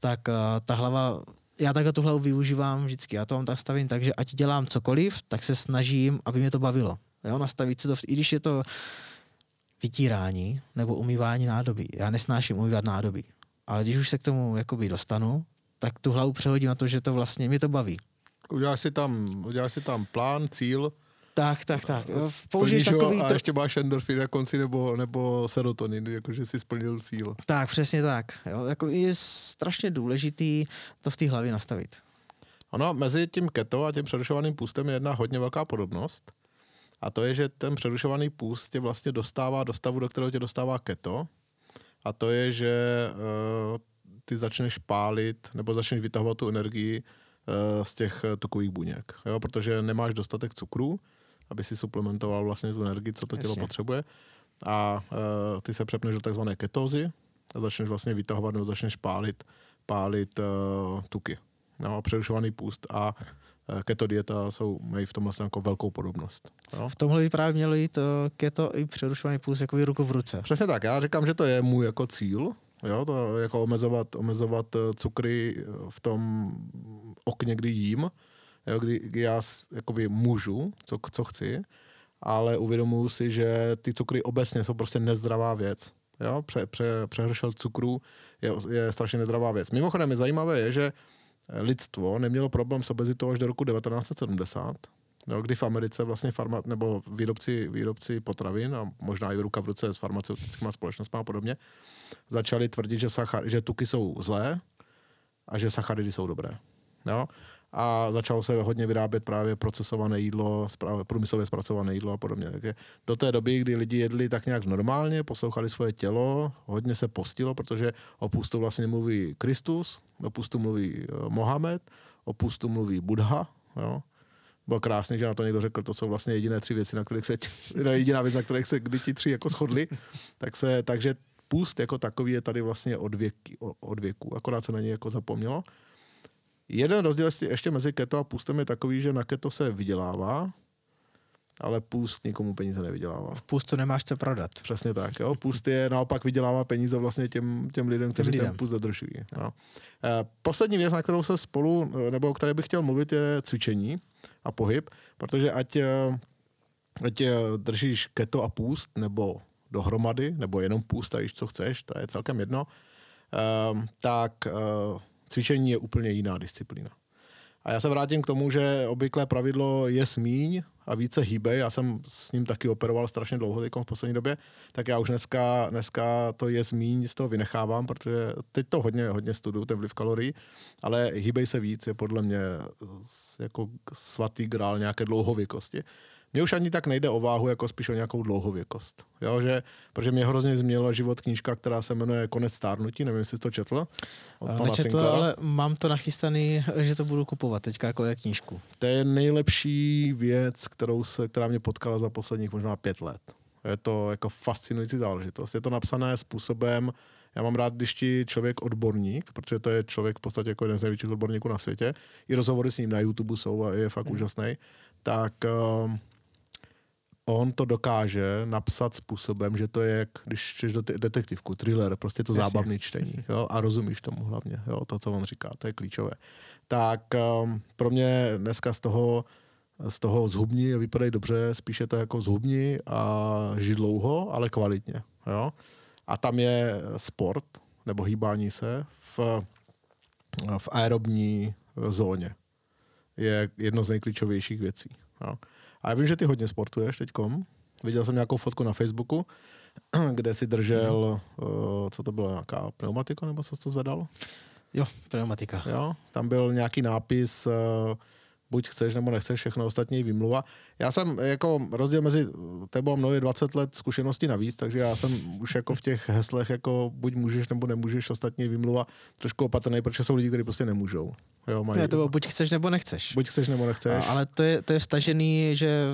Tak ta hlava... Já takhle tu hlavu využívám vždycky. Já to mám tak stavím, takže ať dělám cokoliv, tak se snažím, aby mě to bavilo. Jo, nastavit se to, i když je to vytírání nebo umývání nádoby. Já nesnáším umývat nádoby, ale když už se k tomu jakoby dostanu, tak tu hlavu přehodím na to, že to vlastně mě to baví. Uděláš si tam plán, cíl. Tak. Použiješ takový... A ještě máš endorfin na konci nebo serotonin, jakože si splnil cíl. Tak, přesně tak. Jo, jako je strašně důležitý to v té hlavě nastavit. Ano, mezi tím keto a tím přerušovaným půstem je jedna hodně velká podobnost. A to je, že ten přerušovaný půst tě vlastně dostává do stavu, do kterého tě dostává keto. A to je, že ty začneš pálit nebo začneš vytahovat tu energii z těch tukových buněk. Jo? Protože nemáš dostatek cukru, aby si suplementoval vlastně tu energii, co to tělo potřebuje. A ty se přepneš do takzvané ketózy a začneš vlastně vytahovat nebo začneš pálit tuky. No, přerušovaný půst a keto dieta mají v tomhle jako velkou podobnost. No? V tomhle by právě mělo jít keto i přerušovaný půst jako ruku v ruce. Přesně tak, já říkám, že to je můj jako cíl, jo? To jako omezovat cukry v tom okně, kdy jím, jo? Kdy já jakoby můžu, co chci, ale uvědomuji si, že ty cukry obecně jsou prostě nezdravá věc. Jo? Přehršel cukru je strašně nezdravá věc. Mimochodem je zajímavé, že lidstvo nemělo problém s obezitou až do roku 1970, jo, kdy v Americe vlastně nebo výrobci potravin a možná i ruka v ruce s farmaceutickými společnostmi a podobně začali tvrdit, že tuky jsou zlé a že sacharidy jsou dobré. Jo? A začalo se hodně vyrábět právě procesované jídlo, průmyslově zpracované jídlo a podobně. Takže do té doby, kdy lidi jedli tak nějak normálně, poslouchali svoje tělo, hodně se postilo, protože o půstu vlastně mluví Kristus, o půstu mluví Mohamed, o půstu mluví Buddha. Jo. Bylo krásný, že na to někdo řekl, to jsou vlastně jediná věc, na kterých se kdy ti tři jako shodli. Takže půst jako takový je tady vlastně od věku, akorát se na něj jako zapomnělo. Jeden rozdíl ještě mezi keto a půstem je takový, že na keto se vydělává, ale půst nikomu peníze nevydělává. V půstu nemáš co prodat. Přesně tak. Jo? Půst je naopak vydělává peníze vlastně těm lidem, kteří ten půst zadržují. No. Poslední věc, na kterou se spolu, nebo o které bych chtěl mluvit, je cvičení. a pohyb, protože ať držíš keto a půst, nebo dohromady, nebo jenom půst a jíš, co chceš, to je celkem jedno, tak cvičení je úplně jiná disciplína. A já se vrátím k tomu, že obvyklé pravidlo je smíň a více hýbej. Já jsem s ním taky operoval strašně dlouho v poslední době, tak já už dneska to je smíň, z toho vynechávám, protože teď to hodně studuju, ten vliv kalorií, ale hýbej se víc je podle mě jako svatý grál nějaké dlouhověkosti. Mně už ani tak nejde o váhu, jako spíš o nějakou dlouhověkost. Jo, že, protože mě hrozně změnila život knížka, která se jmenuje Konec stárnutí, nevím, jestli jsi to četl. Nečetl, ale mám to nachystaný, že to budu kupovat teďka jako knížku. To je nejlepší věc, která mě potkala za posledních možná 5 let. Je to jako fascinující záležitost. Je to napsané způsobem, já mám rád, když ti člověk odborník, protože to je člověk v podstatě jako jeden z největších odborníků na světě, i rozhovory s ním na YouTube jsou a je fakt úžasný, tak on to dokáže napsat způsobem, že to je jak, když čteš detektivku, thriller, prostě to zábavné čtení. Jo? A rozumíš tomu hlavně, jo? To, co on říká, to je klíčové. Tak pro mě dneska z toho zhubni a vypadají dobře, spíše to jako zhubni a žij dlouho, ale kvalitně. Jo? A tam je sport, nebo hýbání se v aerobní zóně. Je jedno z nejklíčovějších věcí. Jo? A já vím, že ty hodně sportuješ teďkom. Viděl jsem nějakou fotku na Facebooku, kde si držel, co to bylo, nějaká pneumatika, nebo co jsi to zvedal? Jo, pneumatika. Jo, tam byl nějaký nápis, buď chceš, nebo nechceš, všechno ostatní vymluva. Já jsem, jako rozdíl mezi tebou a mnou je 20 let zkušeností navíc, takže já jsem už jako v těch heslech, jako buď můžeš, nebo nemůžeš, ostatní vymluva, trošku opatrnej, protože jsou lidi, kteří prostě nemůžou. Jo, mají... Ne, to bylo, buď chceš, nebo nechceš. Buď chceš, nebo nechceš. Ale to je vstažený, že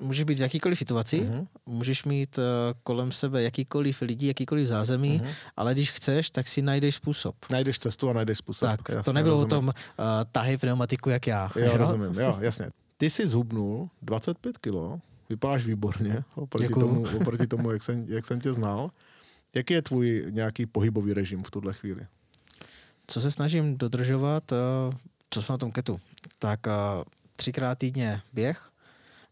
můžeš být v jakýkoliv situaci, můžeš mít kolem sebe jakýkoliv lidi, jakýkoliv zázemí, ale když chceš, tak si najdeš způsob. Najdeš cestu a najdeš způsob. Tak, jasně, to nebylo rozumím. O tom tahej pneumatiku jak já. Jo, rozumím, jo, jasně. Ty jsi zhubnul 25 kilo, vypadáš výborně oproti tomu jak jsem tě znal. Jaký je tvůj nějaký pohybový režim v tuhle chvíli? Co se snažím dodržovat, co jsem na tom ketu, tak 3x týdně běh.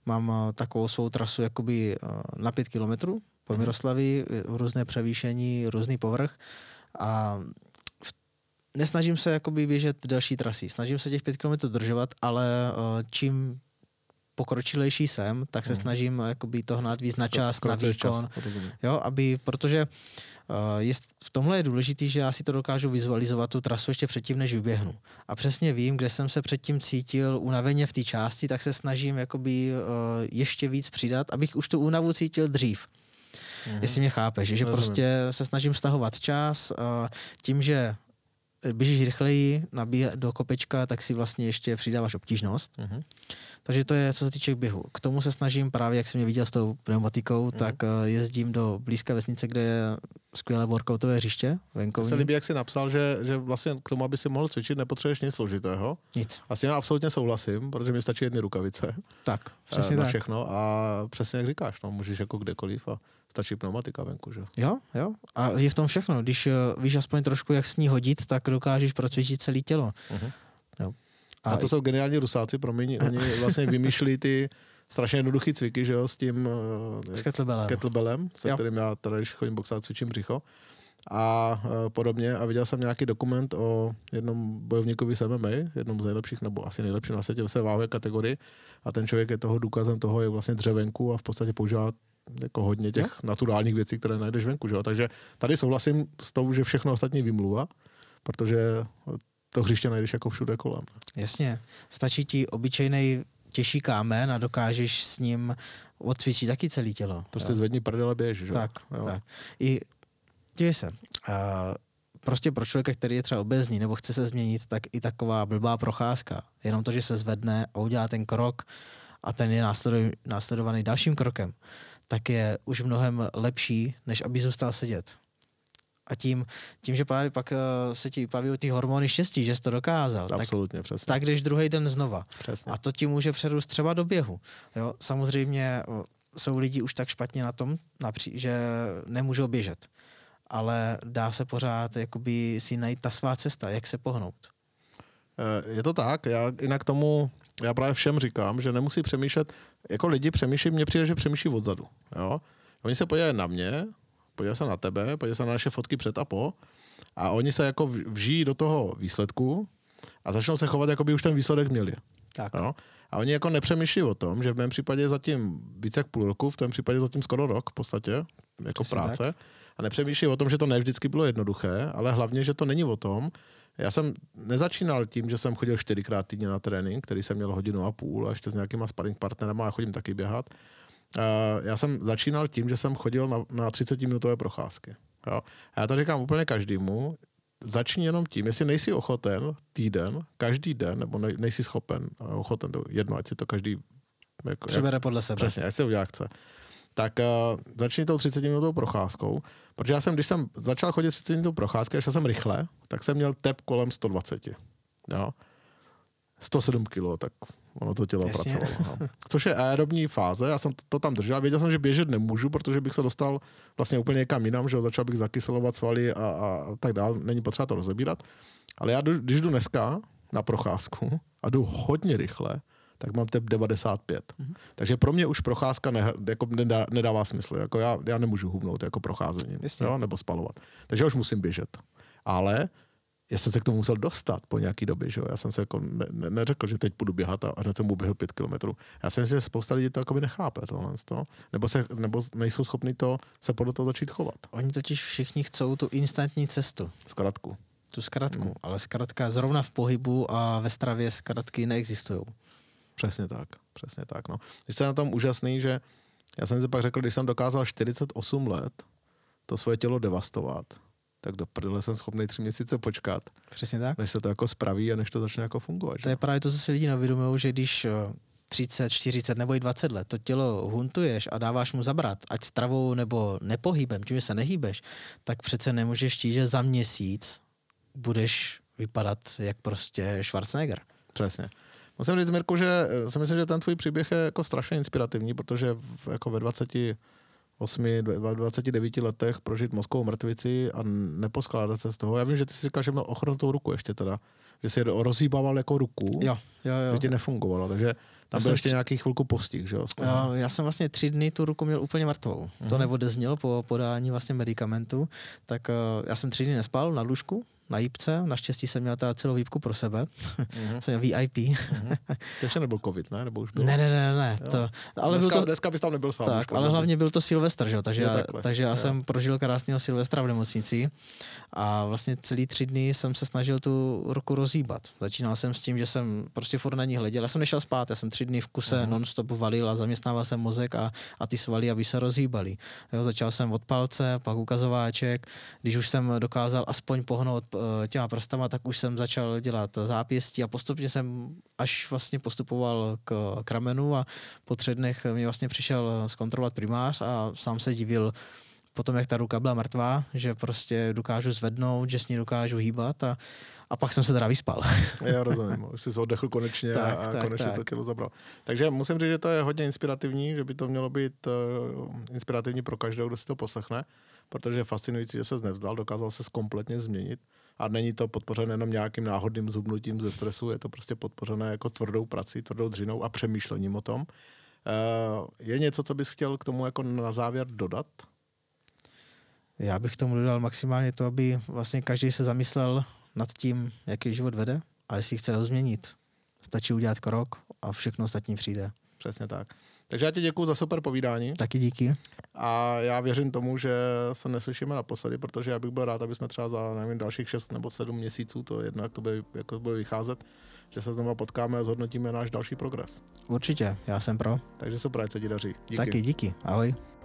Mám takovou svou trasu jakoby na 5 kilometrů po Miroslavi, různé převýšení, různý povrch a nesnažím se jakoby běžet další trasy. Snažím se těch 5 kilometrů držovat, ale čím pokročilejší jsem, tak se snažím jakoby to hnát víc na čas, na výkon. Jo, protože v tomhle je důležitý, že já si to dokážu vizualizovat tu trasu ještě předtím, než vyběhnu. A přesně vím, kde jsem se předtím cítil unaveně v té části, tak se snažím jakoby ještě víc přidat, abych už tu únavu cítil dřív. Jestli mě chápeš, že prostě se snažím stahovat čas tím, že běžíš rychleji do kopečka, tak si vlastně ještě přidáváš obtížnost. Takže to je, co se týče běhu. K tomu se snažím právě, jak jsem mě viděl s tou pneumatikou, tak jezdím do blízké vesnice, kde je skvělé workoutové hřiště venkovní. Se líbí, jak jsi napsal, že vlastně k tomu, aby si mohl cvičit, nepotřebuješ nic složitého. Nic. A s tím absolutně souhlasím, protože mi stačí jedny rukavice. Tak, přesně na všechno tak. A přesně jak říkáš, no, můžeš jako kdekoliv a stačí pneumatika venku, že? Jo, jo. A je v tom všechno. Když víš aspoň trošku, jak s ní hodit, tak dokážeš procvičit celé tělo. Jo. A to jsou geniální Rusáci, promiň, oni vlastně vymýšlí ty strašně jednoduchý cviky, že jo, s tím kettlebellem, se kterým já tady, když chodím boxovat, cvičím břicho a podobně. A viděl jsem nějaký dokument o jednom bojovníkovi z MMA, jednom z nejlepších, nebo asi nejlepším na světě ve váhové kategorii. A ten člověk je toho důkazem toho, je vlastně dřevenku a v podstatě používá jako hodně těch naturálních věcí, které najdeš venku, že jo. Takže tady souhlasím s tou, že všechno ostatní vymluva, protože to hřiště najdeš jako všude kolem. Jasně. Stačí ti obyčejnej těžší kámen a dokážeš s ním odcvičit taky celé tělo. Prostě zvedni prdel a běž, že? Tak, jo. Tak. I dívej se. Prostě pro člověka, který je třeba obezní nebo chce se změnit, tak i taková blbá procházka. Jenom to, že se zvedne a udělá ten krok a ten je následovaný dalším krokem, tak je už mnohem lepší, než aby zůstal sedět. A tím, že právě pak se ti vyplavují ty hormony štěstí, že jsi to dokázal. Absolutně, přesně. Tak jdeš druhý den znova. Přesně. A to ti může přerůst třeba do běhu. Jo? Samozřejmě jsou lidi už tak špatně na tom, že nemůžou běžet. Ale dá se pořád jakoby si najít ta svá cesta, jak se pohnout. Je to tak. Já jinak tomu já právě všem říkám, že nemusí přemýšlet, jako lidi přemýšlí, mně přijde, že přemýšlí odzadu. Jo? Oni se podívají na mě, podívají se na tebe, podívají se na naše fotky před a po a oni se jako vžijí do toho výsledku a začnou se chovat, jako by už ten výsledek měli. Tak. Jo? A oni jako nepřemýšlí o tom, že v mém případě zatím více jak půl roku, v tom případě zatím skoro rok v podstatě, jako přesně práce. Tak. A nepřemýšlí o tom, že to ne vždycky bylo jednoduché, ale hlavně, že to není o tom. Já jsem nezačínal tím, že jsem chodil 4x týdně na trénink, který jsem měl hodinu a půl a ještě s nějakýma sparring partnerama a chodím taky běhat. Já jsem začínal tím, že jsem chodil na 30-minutové procházky. Jo? A já to říkám úplně každému. Začni jenom tím, jestli nejsi ochoten týden, každý den, nebo nejsi schopen, ochoten, to jedno, ať si to každý... Jako, přibere podle sebe. Přesně, ať se udělá chce. Tak začni tou 30-minutovou procházkou, protože já jsem, když jsem začal chodit 30-minutovou procházky, až jsem rychle, tak jsem měl tep kolem 120. Jo? 107 kilo, tak ono to tělo jasně pracovalo. No. Což je aerobní fáze, já jsem to tam držel, věděl jsem, že běžet nemůžu, protože bych se dostal vlastně úplně někam jinam, že začal bych zakyselovat svaly a tak dál, není potřeba to rozebírat. Ale já, když jdu dneska na procházku a jdu hodně rychle, tak mám tep 95. Mm-hmm. Takže pro mě už procházka nedává smysl. Jako já nemůžu hubnout jako procházením, jo, nebo spalovat. Takže už musím běžet. Ale já jsem se k tomu musel dostat po nějaký době. Že? Já jsem se jako neřekl, že teď půjdu běhat a hned jsem uběhl 5 kilometrů. Já si myslím, že spousta lidí to jakoby nechápe. Tohle. Nebo nejsou schopni se podle toho začít chovat. Oni totiž všichni chcou tu instantní cestu. Zkratku. Tu zkratku. Hmm. Ale zkratka zrovna v pohybu a ve stravě zkratky neexistují. Přesně tak. No. Když jsem na tom úžasný, že já jsem si pak řekl, když jsem dokázal 48 let to svoje tělo devastovat, tak do prdele jsem schopný 3 měsíce počkat. Přesně tak. Než se to jako spraví a než to začne jako fungovat. To je právě to, co si lidi nevědomují, že když 30, 40 nebo i 20 let to tělo huntuješ a dáváš mu zabrat, ať stravou nebo nepohybem, tím, že se nehýbeš, tak přece nemůžeš chtít, že za měsíc budeš vypadat jak prostě Schwarzenegger. Přesně. Musím říct, Mirku, že si myslím, že ten tvůj příběh je jako strašně inspirativní, protože jako ve 29 letech prožít mozkovou mrtvici a neposkládat se z toho. Já vím, že ty si říkal, že měl ochrnutou ruku ještě teda, že si rozhýbával jako ruku, jo. Že ti nefungovalo, takže tam byl ještě nějaký chvilku postih, že jo? Já jsem vlastně 3 dny tu ruku měl úplně mrtvou. Mhm. To neodeznělo po podání vlastně medikamentu, tak já jsem 3 dny nespal na lůžku, na jípce, naštěstí jsem měl teda celou výpku pro sebe, jsem měl VIP. To ještě nebyl covid, ne? Nebo už bylo? Ne. To, ale dneska bys tam nebyl sám. Tak, ale hlavně byl to Silvestr, že? Takže já jsem prožil krásného Silvestra v nemocnici a vlastně celý 3 dny jsem se snažil tu ruku rozhýbat. Začínal jsem s tím, že jsem prostě furt na ní hleděl, já jsem nešel spát, já jsem 3 dny v kuse non-stop valil a zaměstnával jsem mozek a ty svaly, aby se rozhýbaly. Začal jsem od palce, pak ukazováček, když už jsem dokázal aspoň pohnout těma prstama, tak už jsem začal dělat zápěstí a postupně jsem až vlastně postupoval k ramenu a po 3 dnech mě vlastně přišel zkontrolovat primář a sám se divil potom, jak ta ruka byla mrtvá, že prostě dokážu zvednout, že s ní dokážu hýbat a pak jsem se teda vyspal. Já rozumím, už jsi se oddechl konečně tak. To tělo zabral. Takže musím říct, že to je hodně inspirativní, že by to mělo být inspirativní pro každého, kdo si to poslechne, protože je fascinující, že ses nevzdal, dokázal se kompletně změnit. A není to podpořené jenom nějakým náhodným zhubnutím ze stresu, je to prostě podpořené jako tvrdou prací, tvrdou dřinou a přemýšlením o tom. Je něco, co bys chtěl k tomu jako na závěr dodat? Já bych tomu dodal maximálně to, aby vlastně každý se zamyslel nad tím, jaký život vede a jestli chce ho změnit. Stačí udělat krok a všechno ostatní přijde. Přesně tak. Takže já ti děkuju za super povídání. Taky díky. A já věřím tomu, že se neslyšíme naposledy, protože já bych byl rád, aby jsme třeba za nevím, dalších 6 nebo 7 měsíců, to jedno, jak to bude, vycházet, že se znovu potkáme a zhodnotíme náš další progres. Určitě, já jsem pro. Takže super, ať se ti daří. Díky. Taky díky, ahoj.